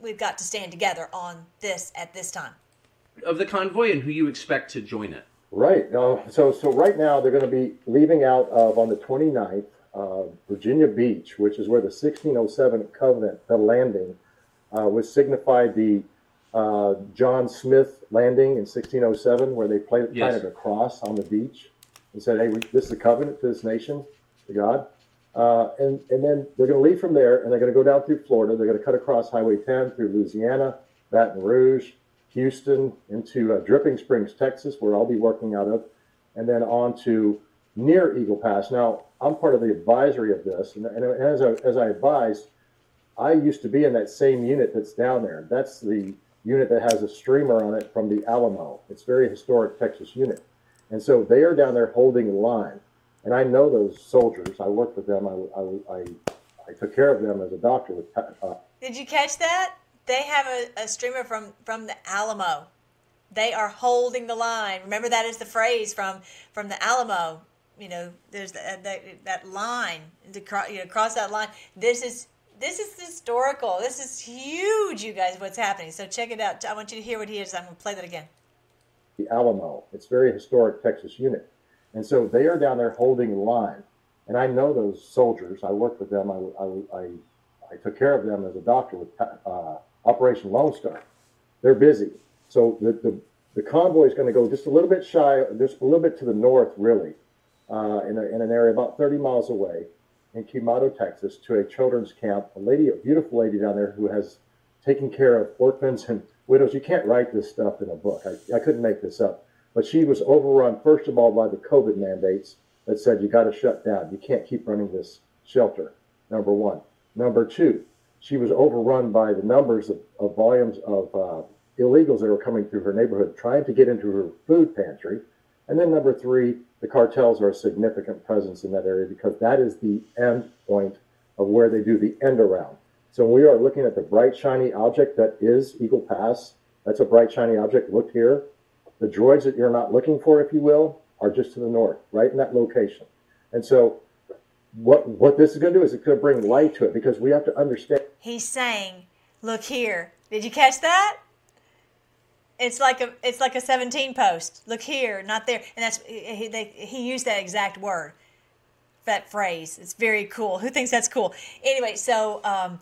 we've got to stand together on this at this time. Of the convoy and who you expect to join it. Right. No, so, so right now they're going to be leaving out of, on the twenty-ninth, uh, Virginia Beach, which is where the sixteen oh seven Covenant, the landing, uh, was signified the uh, John Smith landing in sixteen oh seven, where they planted yes. a cross on the beach and said, hey, we, this is the covenant to this nation, to God. Uh, and, and then they're going to leave from there, and they're going to go down through Florida. They're going to cut across Highway ten through Louisiana, Baton Rouge, Houston, into uh, Dripping Springs, Texas, where I'll be working out of, and then on to near Eagle Pass. Now, I'm part of the advisory of this, and, and as, I, as I advised, I used to be in that same unit that's down there. That's the unit that has a streamer on it from the Alamo. It's a very historic Texas unit. And so they are down there holding the line. And I know those soldiers. I worked with them. I, I, I, I took care of them as a doctor. With, uh, Did you catch that? They have a, a streamer from, from the Alamo. They are holding the line. Remember, that is the phrase from, from the Alamo. You know, there's that that, that line to cross, you know, cross that line. This is this is historical. This is huge, you guys. What's happening? So check it out. I want you to hear what he is. I'm going to play that again. The Alamo. It's a very historic Texas unit, and so they are down there holding the line. And I know those soldiers. I worked with them. I I I, I took care of them as a doctor with. Uh, Operation Lone Star. They're busy. So the, the, the convoy is going to go just a little bit shy, just a little bit to the north, really, uh, in, a, in an area about thirty miles away in Cumato, Texas, to a children's camp. A lady, a beautiful lady down there who has taken care of orphans and widows. You can't write this stuff in a book. I, I couldn't make this up. But she was overrun, first of all, by the COVID mandates that said you got to shut down. You can't keep running this shelter, number one. Number two, she was overrun by the numbers of, of volumes of uh, illegals that were coming through her neighborhood trying to get into her food pantry. And then number three, the cartels are a significant presence in that area because that is the end point of where they do the end around. So we are looking at the bright, shiny object that is Eagle Pass. That's a bright, shiny object. Look here. The droids that you're not looking for, if you will, are just to the north, right in that location. And so What what this is going to do is it's going to bring light to it because we have to understand. He's saying, "Look here! Did you catch that? It's like a it's like a seventeen post. Look here, not there." And that's he they, he used that exact word, that phrase. It's very cool. Who thinks that's cool? Anyway, so um,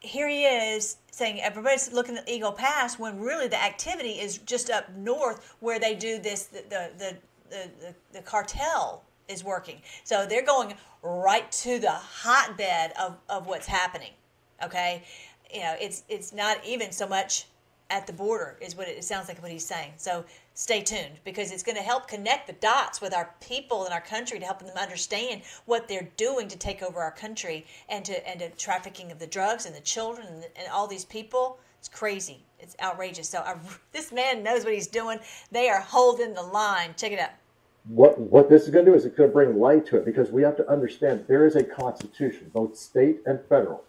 here he is saying everybody's looking at Eagle Pass when really the activity is just up north where they do this the the the, the, the, the cartel is working. So they're going right to the hotbed of, of what's happening. Okay. You know, it's, it's not even so much at the border is what it, it sounds like what he's saying. So stay tuned because it's going to help connect the dots with our people in our country to help them understand what they're doing to take over our country and to, and to trafficking of the drugs and the children and, and all these people. It's crazy. It's outrageous. So I, this man knows what he's doing. They are holding the line. Check it out. What what this is going to do is it's going to bring light to it because we have to understand there is a constitution, both state and federal,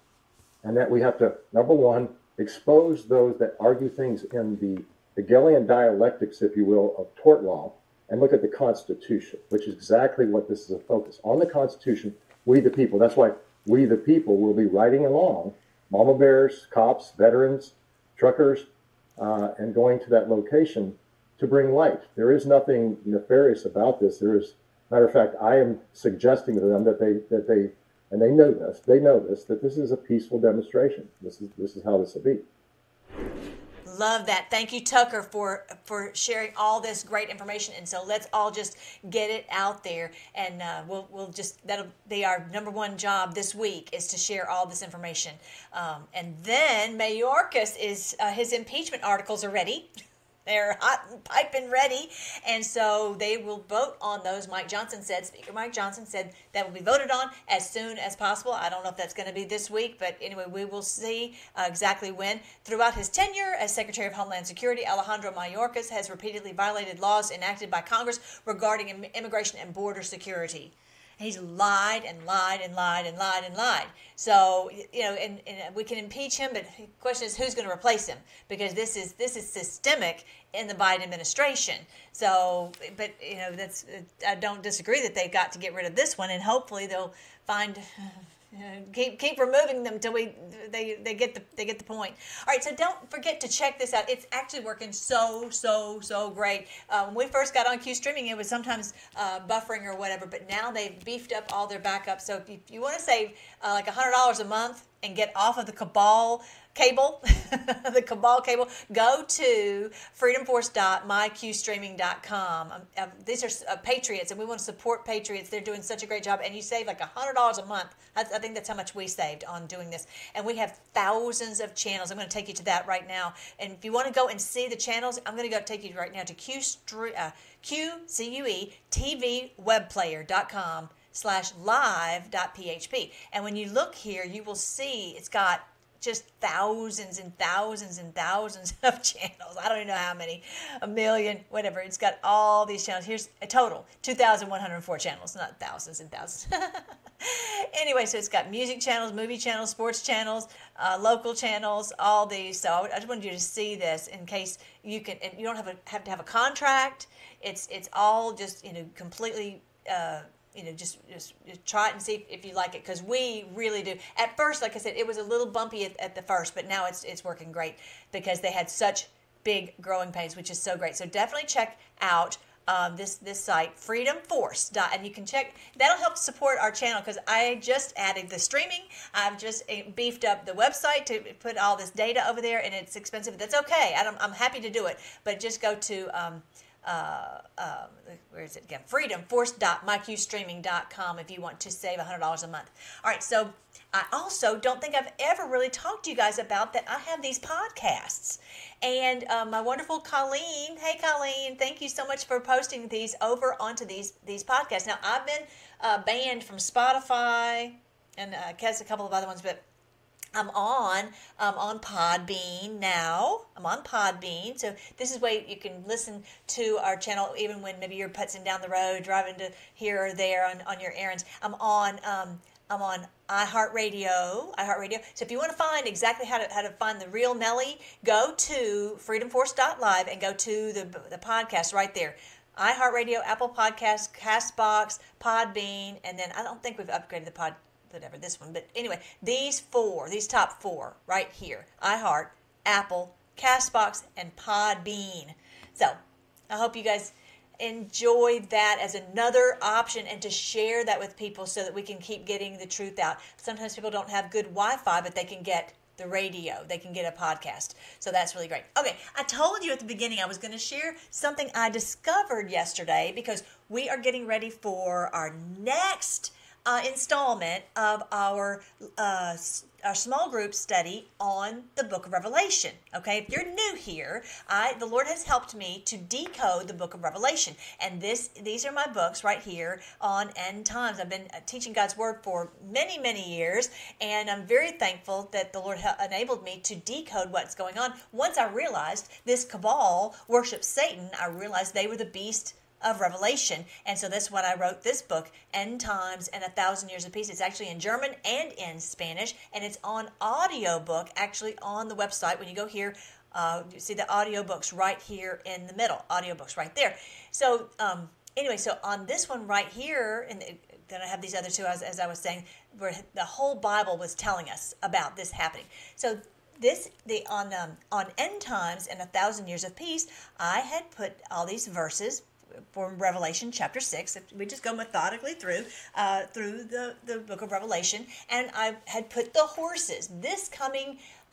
and that we have to, number one, expose those that argue things in the Hegelian dialectics, if you will, of tort law, and look at the Constitution, which is exactly what this is a focus on. The Constitution, we the people. That's why we the people will be riding along, mama bears, cops, veterans, truckers, uh, and going to that location to bring light. There is nothing nefarious about this. There is, matter of fact, I am suggesting to them that they, that they, and they know this, they know this, that this is a peaceful demonstration. This is, this is how this will be. Love that. Thank you, Tucker, for, for sharing all this great information. And so let's all just get it out there. And uh, we'll, we'll just, that'll be our number one job this week is to share all this information. Um, and then Mayorkas is, uh, his impeachment articles are ready. They're hot and piping ready, and so they will vote on those. Mike Johnson said, Speaker Mike Johnson said that will be voted on as soon as possible. I don't know if that's going to be this week, but anyway, we will see uh, exactly when. Throughout his tenure as Secretary of Homeland Security, Alejandro Mayorkas has repeatedly violated laws enacted by Congress regarding im- immigration and border security. He's lied and lied and lied and lied and lied. So, you know, and, and we can impeach him, but the question is who's going to replace him? Because this is this is systemic in the Biden administration. So, but, you know, that's I don't disagree that they've got to get rid of this one, and hopefully they'll find Keep keep removing them till we they they get the they get the point. All right, so don't forget to check this out. It's actually working so so so great. Uh, when we first got on Q streaming, it was sometimes uh, buffering or whatever, but now they've beefed up all their backups. So if you, you want to save uh, like a hundred dollars a month and get off of the cabal cable, the cabal cable, go to freedom force dot my q streaming dot com. Um, um, these are uh, patriots, and we want to support patriots. They're doing such a great job, and you save like a hundred dollars a month. I, I think that's how much we saved on doing this. And we have thousands of channels. I'm going to take you to that right now. And if you want to go and see the channels, I'm going to go take you right now to Q, uh, Q C U E T V web player dot com slash live.php. And when you look here, you will see it's got just thousands and thousands and thousands of channels. I don't even know how many, a million, whatever. It's got all these channels. Here's a total, two thousand one hundred four channels, not thousands and thousands. Anyway, so it's got music channels, movie channels, sports channels, uh, local channels, all these. So I just wanted you to see this in case you can, and you don't have, a, have to have a contract. It's, it's all just, you know, completely, uh, you know, just, just just try it and see if you like it, because we really do. At first, like I said, it was a little bumpy at, at the first, but now it's it's working great because they had such big growing pains, which is so great. So definitely check out um, this this site, freedom force dot and you can check. That'll help support our channel because I just added the streaming. I've just beefed up the website to put all this data over there, and it's expensive. That's okay. I don't, I'm happy to do it, but just go to. Um, Uh, uh, where is it again? freedom force dot my q streaming dot com if you want to save a hundred dollars a month. All right, so I also don't think I've ever really talked to you guys about that. I have these podcasts, and uh, my wonderful Colleen. Hey, Colleen, thank you so much for posting these over onto these these podcasts. Now, I've been uh, banned from Spotify and uh, I guess a couple of other ones, but I'm on, I'm on Podbean now. I'm on Podbean. So this is where you can listen to our channel even when maybe you're putzing down the road, driving to here or there on, on your errands. I'm on um, I'm on iHeartRadio, iHeartRadio. So if you want to find exactly how to how to find the real Melly, go to freedom force dot live and go to the the podcast right there. iHeartRadio, Apple Podcasts, Castbox, Podbean, and then I don't think we've upgraded the pod. Whatever this one, but anyway, these four, these top four right here, iHeart, Apple, Castbox, and Podbean. So I hope you guys enjoy that as another option and to share that with people so that we can keep getting the truth out. Sometimes people don't have good Wi-Fi, but they can get the radio, they can get a podcast. So that's really great. Okay, I told you at the beginning I was going to share something I discovered yesterday because we are getting ready for our next Uh, installment of our uh, our small group study on the Book of Revelation. Okay, if you're new here, I the Lord has helped me to decode the Book of Revelation, and this these are my books right here on end times. I've been teaching God's Word for many many years, and I'm very thankful that the Lord enabled me to decode what's going on. Once I realized this cabal worships Satan, I realized they were the beast of Revelation, and so that's what I wrote this book, End Times and a Thousand Years of Peace. It's actually in German and in Spanish, and it's on audiobook, actually on the website. When you go here, uh, you see the audiobooks right here in the middle, audiobooks right there. So um, anyway, so on this one right here, and then I have these other two, as, as I was saying, where the whole Bible was telling us about this happening. So This the on um, on End Times and a Thousand Years of Peace, I had put all these verses from Revelation chapter six. If we just go methodically through uh, through the, the book of Revelation, and I had put the horses. This coming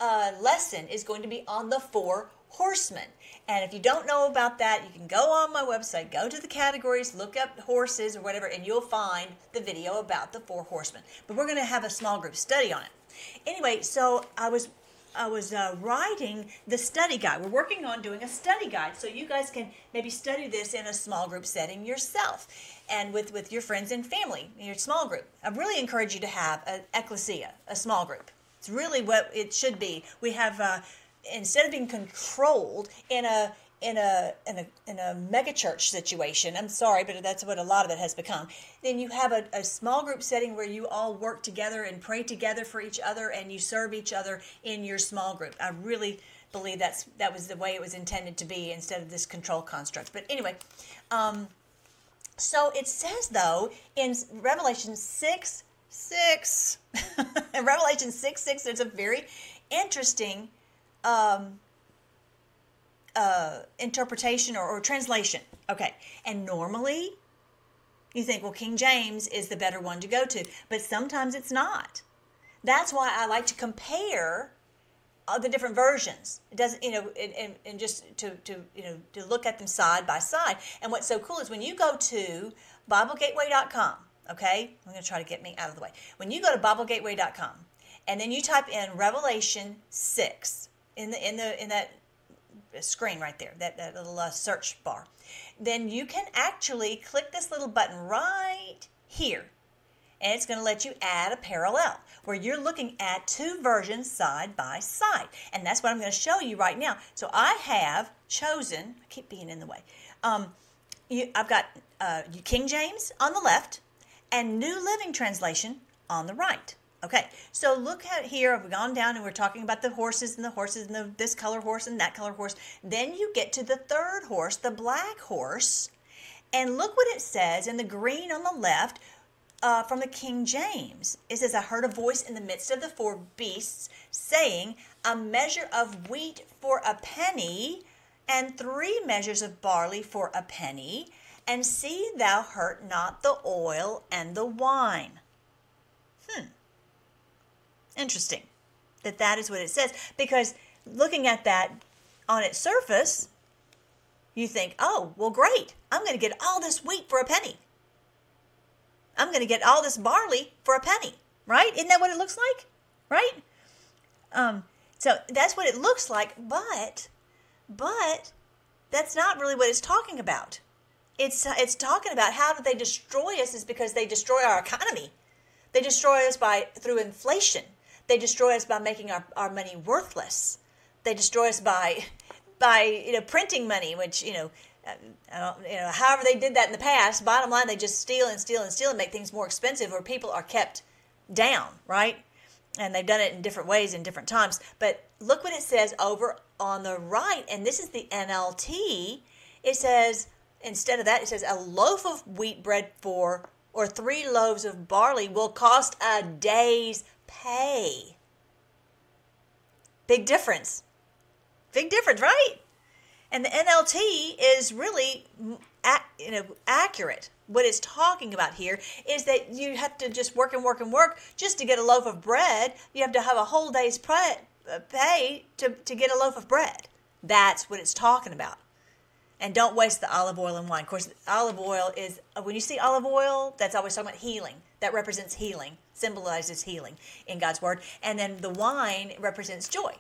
uh, lesson is going to be on the four horsemen. And if you don't know about that, you can go on my website, go to the categories, look up horses or whatever, and you'll find the video about the four horsemen. But we're going to have a small group study on it. Anyway, so I was... I was uh, writing the study guide. We're working on doing a study guide so you guys can maybe study this in a small group setting yourself and with, with your friends and family, your small group. I really encourage you to have an ecclesia, a small group. It's really what it should be. We have, uh, instead of being controlled in a in a in a in a megachurch situation, I'm sorry, but that's what a lot of it has become. Then you have a, a small group setting where you all work together and pray together for each other, and you serve each other in your small group. I really believe that's that was the way it was intended to be, instead of this control construct. But anyway, um, so it says though in Revelation six six. In Revelation six six, there's a very interesting um, uh, interpretation or, or translation. Okay, and normally you think, well, King James is the better one to go to, but sometimes it's not. That's why I like to compare all the different versions. It doesn't, you know, and, and, and just to, to, you know, to look at them side by side. And what's so cool is when you go to Bible Gateway dot com, okay? I'm going to try to get me out of the way. When you go to Bible Gateway dot com and then you type in Revelation six in the in the in that screen right there, that, that little uh, search bar, then you can actually click this little button right here. And it's going to let you add a parallel where you're looking at two versions side by side. And that's what I'm going to show you right now. So I have chosen, I keep being in the way, um, you, I've got uh, King James on the left and New Living Translation on the right. Okay, so look at here, we've gone down and we're talking about the horses and the horses and the, this color horse and that color horse. Then you get to the third horse, the black horse, and look what it says in the green on the left. Uh, from the King James, it says, I heard a voice in the midst of the four beasts saying, a measure of wheat for a penny, and three measures of barley for a penny, and see thou hurt not the oil and the wine. Hmm. Interesting that that is what it says, because looking at that on its surface, you think, oh, well, great. I'm going to get all this wheat for a penny. I'm going to get all this barley for a penny, right? Isn't that what it looks like, right? Um, so that's what it looks like, but but that's not really what it's talking about. It's it's talking about how do they destroy us is because they destroy our economy. They destroy us by through inflation. They destroy us by making our, our money worthless. They destroy us by by you know printing money, which you know. I don't, you know, however they did that in the past, bottom line, they just steal and steal and steal and make things more expensive or people are kept down, right? And they've done it in different ways in different times. But look what it says over on the right, and this is the N L T. It says, instead of that, it says a loaf of wheat bread for or three loaves of barley will cost a day's pay. Big difference. Big difference, right? And the N L T is really, you know, accurate. What it's talking about here is that you have to just work and work and work just to get a loaf of bread. You have to have a whole day's pay to, to get a loaf of bread. That's what it's talking about. And don't waste the olive oil and wine. Of course, olive oil is, when you see olive oil, that's always talking about healing. That represents healing, symbolizes healing in God's word. And then the wine represents joy.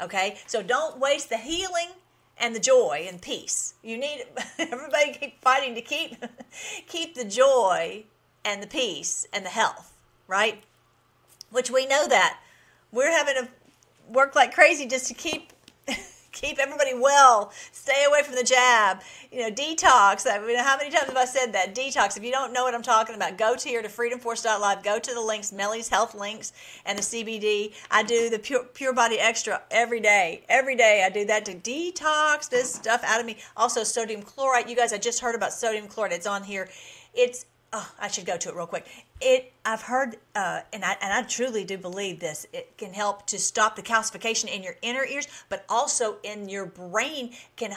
Okay? So don't waste the healing and the joy and peace. You need, everybody keep fighting to keep keep the joy and the peace and the health, right? Which we know that. We're having to work like crazy just to keep keep everybody well, stay away from the jab, you know, detox. I mean, how many times have I said that? Detox. If you don't know what I'm talking about, go to here to freedom force dot live. Go to the links, Melly's Health Links and the C B D. I do the Pure, Pure Body Extra every day. Every day I do that to detox this stuff out of me. Also, sodium chloride. You guys, I just heard about sodium chloride. It's on here. It's, oh, I should go to it real quick. It, I've heard, uh, and I and I truly do believe this. It can help to stop the calcification in your inner ears, but also in your brain, can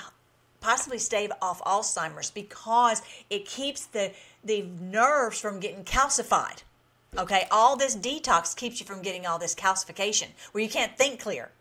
possibly stave off Alzheimer's because it keeps the the nerves from getting calcified. Okay, all this detox keeps you from getting all this calcification where you can't think clear.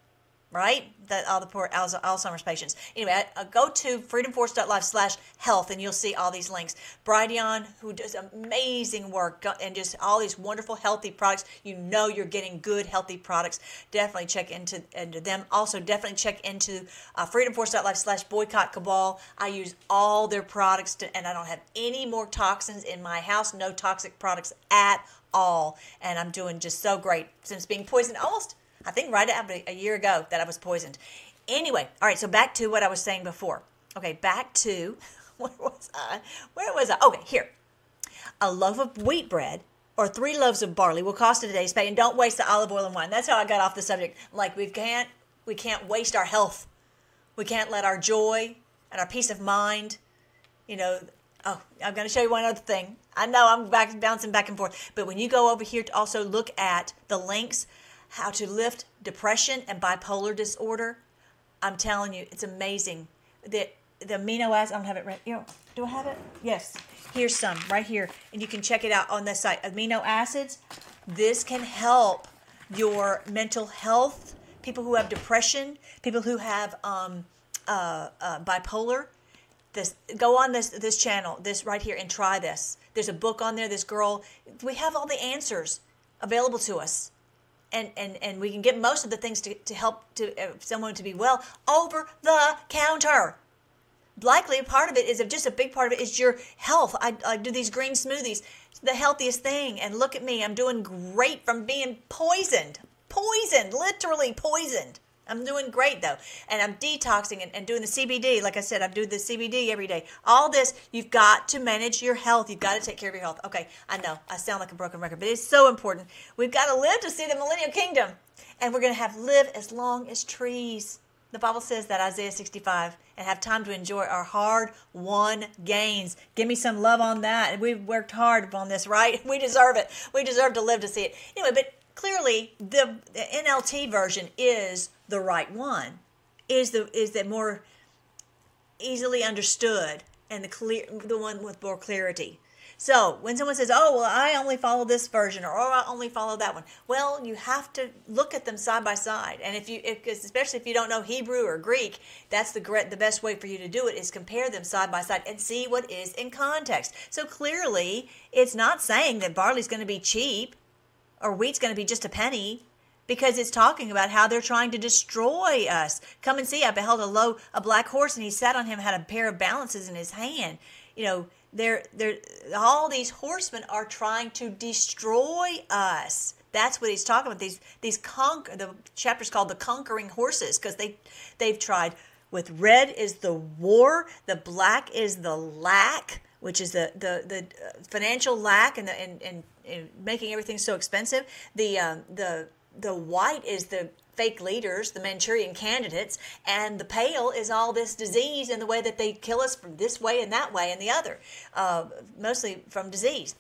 Right? That all the poor Alzheimer's patients. Anyway, I, I go to freedom force dot life slash health and you'll see all these links. Brideon, who does amazing work and just all these wonderful healthy products. You know you're getting good healthy products. Definitely check into, into them. Also, definitely check into uh, freedom force dot life slash boycott cabal. I use all their products to, and I don't have any more toxins in my house. No toxic products at all. And I'm doing just so great since being poisoned almost I think right after a year ago that I was poisoned. Anyway, all right, so back to what I was saying before. Okay, back to, where was I? Where was I? Okay, here. A loaf of wheat bread or three loaves of barley will cost a day's pay, and don't waste the olive oil and wine. That's how I got off the subject. Like, we can't, we can't waste our health. We can't let our joy and our peace of mind, you know, Oh, I'm going to show you one other thing. I know I'm back, bouncing back and forth. But when you go over here to also look at the links, how to lift depression and bipolar disorder, I'm telling you, it's amazing. The, the amino acids, I don't have it right. You know, do I have it? Yes. Here's some right here. And you can check it out on this site. Amino acids, this can help your mental health, people who have depression, people who have um, uh, uh, bipolar. This, go on this this channel, this right here, and try this. There's a book on there, this girl. We have all the answers available to us. And and, and we can get most of the things to, to help to uh, someone to be well over the counter. Likely a part of it is, just a big part of it is your health. I, I do these green smoothies. It's the healthiest thing. And look at me. I'm doing great from being poisoned. Poisoned, literally poisoned. I'm doing great, though. And I'm detoxing and, and doing the C B D. Like I said, I do the C B D every day. All this, you've got to manage your health. You've got to take care of your health. Okay, I know. I sound like a broken record, but it's so important. We've got to live to see the millennial kingdom. And we're going to have live as long as trees. The Bible says that, Isaiah sixty-five, and have time to enjoy our hard-won gains. Give me some love on that. We've worked hard on this, right? We deserve it. We deserve to live to see it. Anyway, but clearly, the, the N L T version is the right one, is the is that more easily understood and the clear the one with more clarity. So when someone says, oh, well, I only follow this version, or oh, I only follow that one, well, you have to look at them side by side. And if you, if, especially if you don't know Hebrew or Greek, that's the great, the best way for you to do it is compare them side by side and see what is in context. So clearly, it's not saying that barley's going to be cheap or wheat's going to be just a penny, because it's talking about how they're trying to destroy us. Come and see, I beheld a low, a black horse, and he sat on him, had a pair of balances in his hand. You know, they're, they're, all these horsemen are trying to destroy us. That's what he's talking about. These, these conquer, the chapter's called The Conquering Horses, because they, they've tried, with red is the war, the black is the lack, which is the, the, the financial lack and, the, and, and, and making everything so expensive. The, um, the, The white is the fake leaders, the Manchurian candidates, and the pale is all this disease and the way that they kill us from this way and that way and the other, uh, mostly from disease.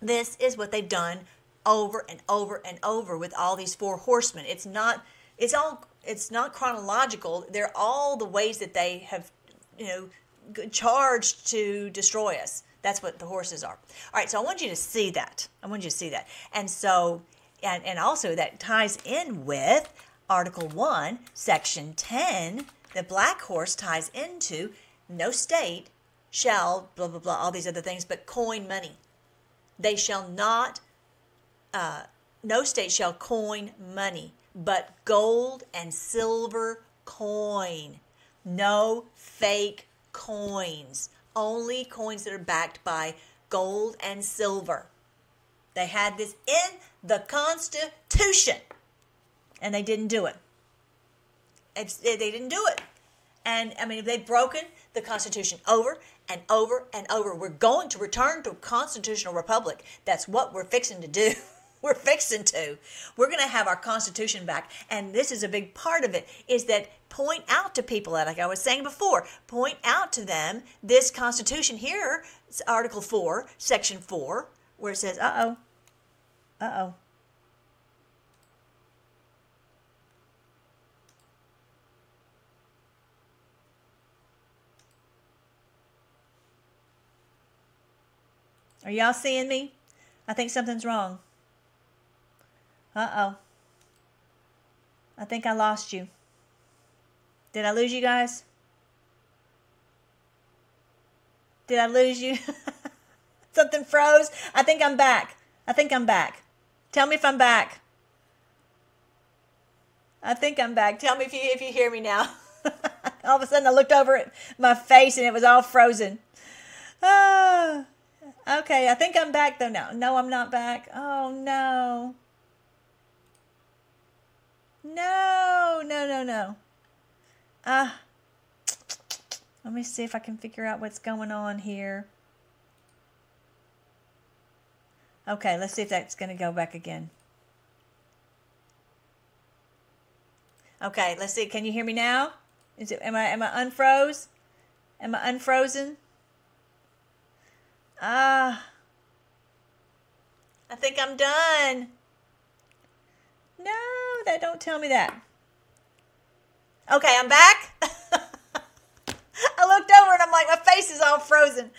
This is what they've done over and over and over with all these four horsemen. It's not, it's all, it's not chronological. They're all the ways that they have, you know, charged to destroy us. That's what the horses are. All right, so I want you to see that. I want you to see that, and so. And, and also that ties in with Article one, Section ten. The black horse ties into no state shall blah, blah, blah, all these other things, but coin money. They shall not, uh, no state shall coin money, but gold and silver coin. No fake coins. Only coins that are backed by gold and silver. They had this in the Constitution, and they didn't do it. It's, they didn't do it. And, I mean, they've broken the Constitution over and over and over. We're going to return to a constitutional republic. That's what we're fixing to do. We're fixing to. We're going to have our Constitution back, and this is a big part of it, is that point out to people, like I was saying before, point out to them this Constitution here, it's Article four, Section four, where it says, uh-oh, uh-oh. Are y'all seeing me? I think something's wrong. Uh-oh. I think I lost you. Did I lose you guys? Did I lose you? Something froze. I think I'm back. I think I'm back. Tell me if I'm back. I think I'm back. Tell me if you if you hear me now. All of a sudden I looked over at my face and it was all frozen. Oh, okay, I think I'm back though now. No, I'm not back. Oh, no. No, no, no, no. Uh, let me see if I can figure out what's going on here. Okay, let's see if that's going to go back again. Okay, let's see. Can you hear me now? Is it? Am I am I unfroze? Am I unfrozen? Uh, I think I'm done. No, that don't tell me that. Okay, I'm back. I looked over and I'm like, my face is all frozen.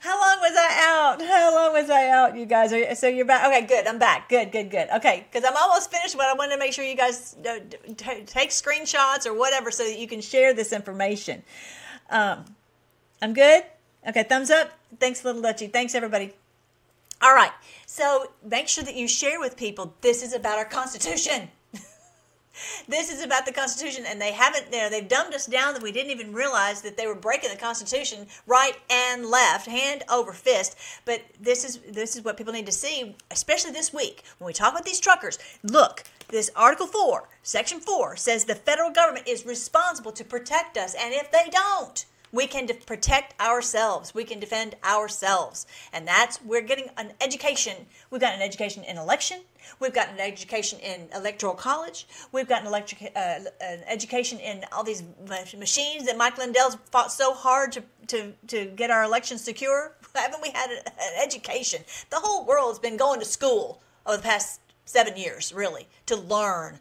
How long was I out? How long was I out, you guys? Are you, so you're back? Okay, good. I'm back. Good, good, good. Okay, because I'm almost finished, but I wanted to make sure you guys uh, t- take screenshots or whatever so that you can share this information. Um, I'm good? Okay, thumbs up. Thanks, Little Dutchie. Thanks, everybody. All right, so make sure that you share with people, this is about our Constitution. This is about the Constitution, and they haven't, you know, they've dumbed us down that we didn't even realize that they were breaking the Constitution right and left, hand over fist. But this is this is what people need to see, especially this week. When we talk about these truckers, look, this Article four, Section four says the federal government is responsible to protect us, and if they don't, we can de- protect ourselves. We can defend ourselves. And that's, we're getting an education. We've got an education in election. We've got an education in electoral college. We've got an, electric, uh, an education in all these machines that Mike Lindell's fought so hard to, to, to get our elections secure. Haven't we had a, an education? The whole world's been going to school over the past seven years, really, to learn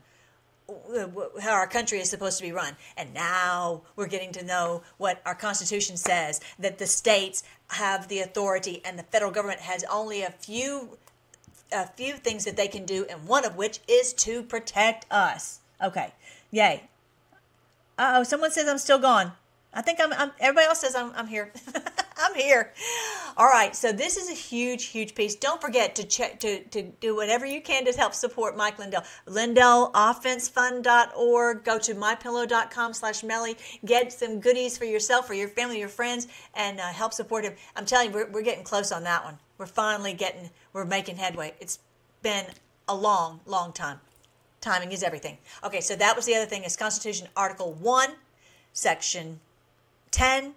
how our country is supposed to be run. And now we're getting to know what our Constitution says, that the states have the authority and the federal government has only a few a few things that they can do, and one of which is to protect us. Okay, yay. Uh-oh, someone says I'm still gone. I think I'm, I'm everybody else says I'm, I'm here. I'm here. All right, so this is a huge, huge piece. Don't forget to check to, to do whatever you can to help support Mike Lindell. Lindell Offense Fund dot org. Go to my pillow dot com slash Melly. Get some goodies for yourself, for your family, your friends, and uh, help support him. I'm telling you, we're, we're getting close on that one. We're finally getting, we're making headway. It's been a long, long time. Timing is everything. Okay, so that was the other thing is Constitution Article one, Section ten.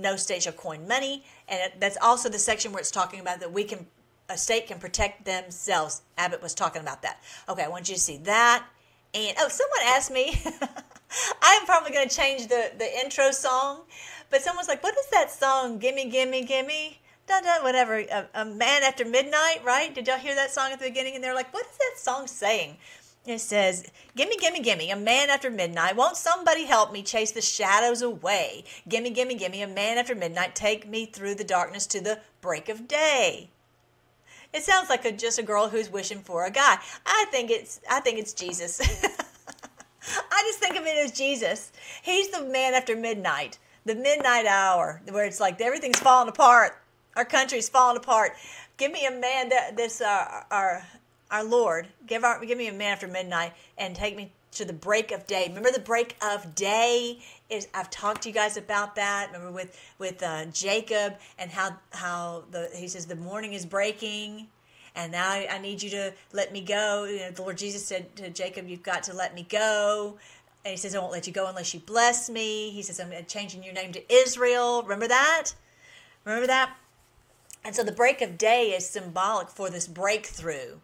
No state shall coin money, and that's also the section where it's talking about that we can, a state can protect themselves. Abbott was talking about that. Okay, I want you to see that. And oh, someone asked me, I am probably going to change the, the intro song, but someone's like, what is that song? Gimme, gimme, gimme, da da, whatever. A, a Man After Midnight, right? Did y'all hear that song at the beginning? And they're like, what is that song saying? It says, gimme, gimme, gimme, a man after midnight. Won't somebody help me chase the shadows away? Gimme, gimme, gimme, a man after midnight. Take me through the darkness to the break of day. It sounds like a, just a girl who's wishing for a guy. I think it's, I think it's Jesus. I just think of it as Jesus. He's the man after midnight, the midnight hour, where it's like everything's falling apart. Our country's falling apart. Give me a man that this, uh, our... Our Lord, give our, give me a man after midnight and take me to the break of day. Remember the break of day? Is I've talked to you guys about that. Remember with, with uh, Jacob and how, how the he says the morning is breaking and now I, I need you to let me go. You know, the Lord Jesus said to Jacob, you've got to let me go. And he says, I won't let you go unless you bless me. He says, I'm changing your name to Israel. Remember that? Remember that? And so the break of day is symbolic for this breakthrough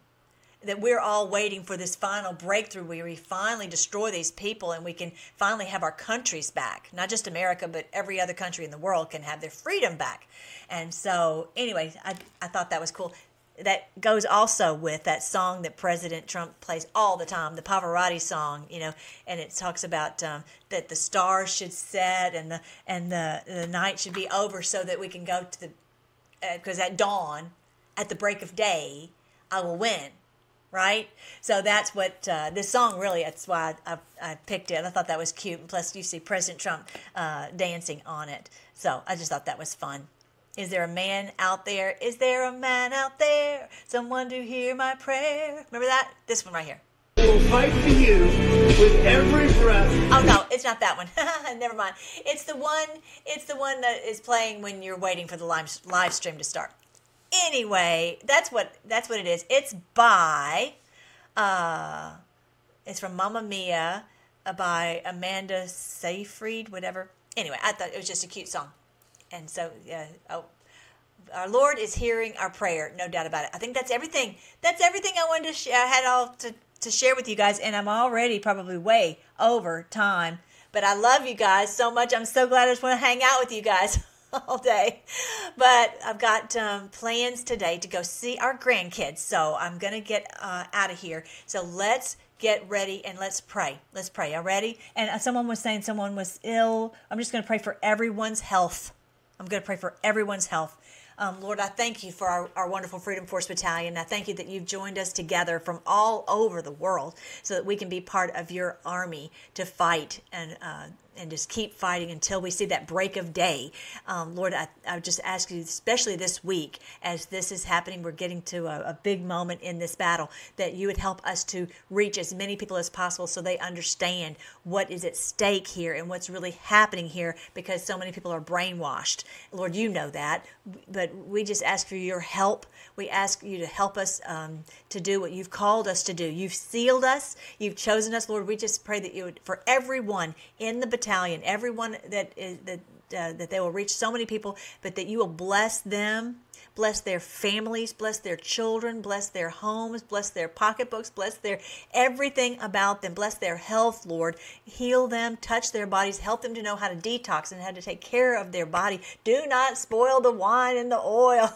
that we're all waiting for, this final breakthrough where we finally destroy these people and we can finally have our countries back. Not just America, but every other country in the world can have their freedom back. And so anyway, I, I thought that was cool. That goes also with that song that President Trump plays all the time, the Pavarotti song, you know, and it talks about um, that the stars should set and the and the, the night should be over so that we can go to the, because uh, at dawn, at the break of day, I will win. Right? So that's what uh, this song really, that's why I, I, I picked it. I thought that was cute. And plus, you see President Trump uh, dancing on it. So I just thought that was fun. Is there a man out there? Is there a man out there? Someone to hear my prayer. Remember that? This one right here. I will fight for you with every breath. Oh, no, it's not that one. Never mind. It's the one, it's the one that is playing when you're waiting for the live, live stream to start. Anyway, that's what that's what it is. It's by, uh, it's from Mamma Mia uh, by Amanda Seyfried, whatever. Anyway, I thought it was just a cute song. And so, yeah, oh, our Lord is hearing our prayer, no doubt about it. I think that's everything. That's everything I wanted to sh- I had all to, to share with you guys, and I'm already probably way over time. But I love you guys so much. I'm so glad I just want to hang out with you guys. all day. But I've got um, plans today to go see our grandkids. So I'm going to get uh, out of here. So let's get ready and let's pray. Let's pray. Y'all ready? And someone was saying someone was ill. I'm just going to pray for everyone's health. I'm going to pray for everyone's health. Um, Lord, I thank you for our, our wonderful Freedom Force Battalion. I thank you that you've joined us together from all over the world so that we can be part of your army to fight and uh, and just keep fighting until we see that break of day. Um, Lord, I, I just ask you, especially this week, as this is happening, we're getting to a, a big moment in this battle, that you would help us to reach as many people as possible so they understand what is at stake here and what's really happening here, because so many people are brainwashed. Lord, you know that, but we just ask for your help. We ask you to help us um, to do what you've called us to do. You've sealed us. You've chosen us. Lord, we just pray that you would, for everyone in the battalion, Italian, everyone that is that uh, that they will reach so many people, but that you will bless them, bless their families, bless their children, bless their homes, bless their pocketbooks, bless their everything about them, bless their health, Lord. Heal them, touch their bodies, help them to know how to detox and how to take care of their body. Do not spoil the wine and the oil.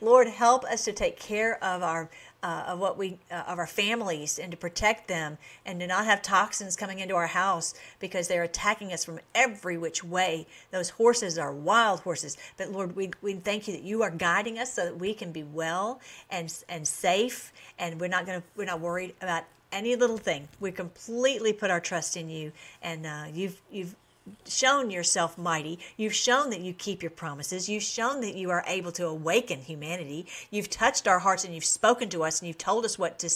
Lord, help us to take care of our Uh, of what we uh, of our families, and to protect them, and to not have toxins coming into our house, because they're attacking us from every which way. Those horses are wild horses. But Lord, we we thank you that you are guiding us so that we can be well and and safe, and we're not going to we're not worried about any little thing. We completely put our trust in you, and uh, you've you've. shown yourself mighty. You've shown that you keep your promises. You've shown that you are able to awaken humanity. You've touched our hearts, and you've spoken to us, and you've told us what to,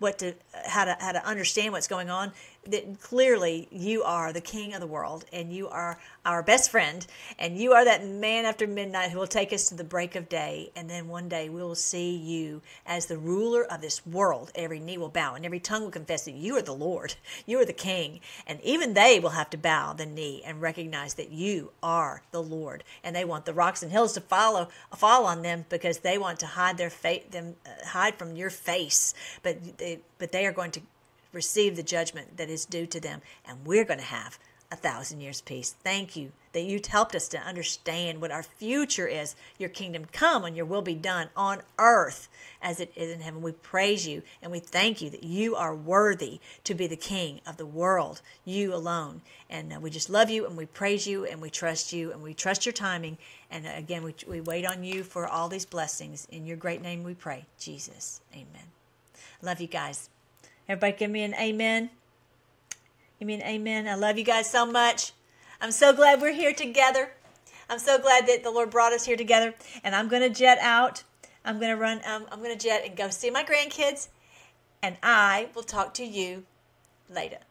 what to, how to, how to understand what's going on. That clearly you are the king of the world, and you are our best friend, and you are that man after midnight who will take us to the break of day. And then one day we will see you as the ruler of this world. Every knee will bow and every tongue will confess that you are the Lord. You are the king. And even they will have to bow the knee and recognize that you are the Lord. And they want the rocks and hills to follow, fall on them, because they want to hide their fa- them, uh, hide from your face. But they, but they are going to receive the judgment that is due to them, and we're going to have a thousand years peace. Thank you that you helped us to understand what our future is. Your kingdom come and your will be done on earth as it is in heaven. We praise you, and we thank you that you are worthy to be the king of the world, you alone. And uh, we just love you, and we praise you, and we trust you, and we trust your timing. And uh, again, we, we wait on you for all these blessings. In your great name we pray, Jesus. Amen. Love you guys. Everybody give me an amen. Give me an amen. I love you guys so much. I'm so glad we're here together. I'm so glad that the Lord brought us here together. And I'm going to jet out. I'm going to run. Um, I'm going to jet and go see my grandkids. And I will talk to you later.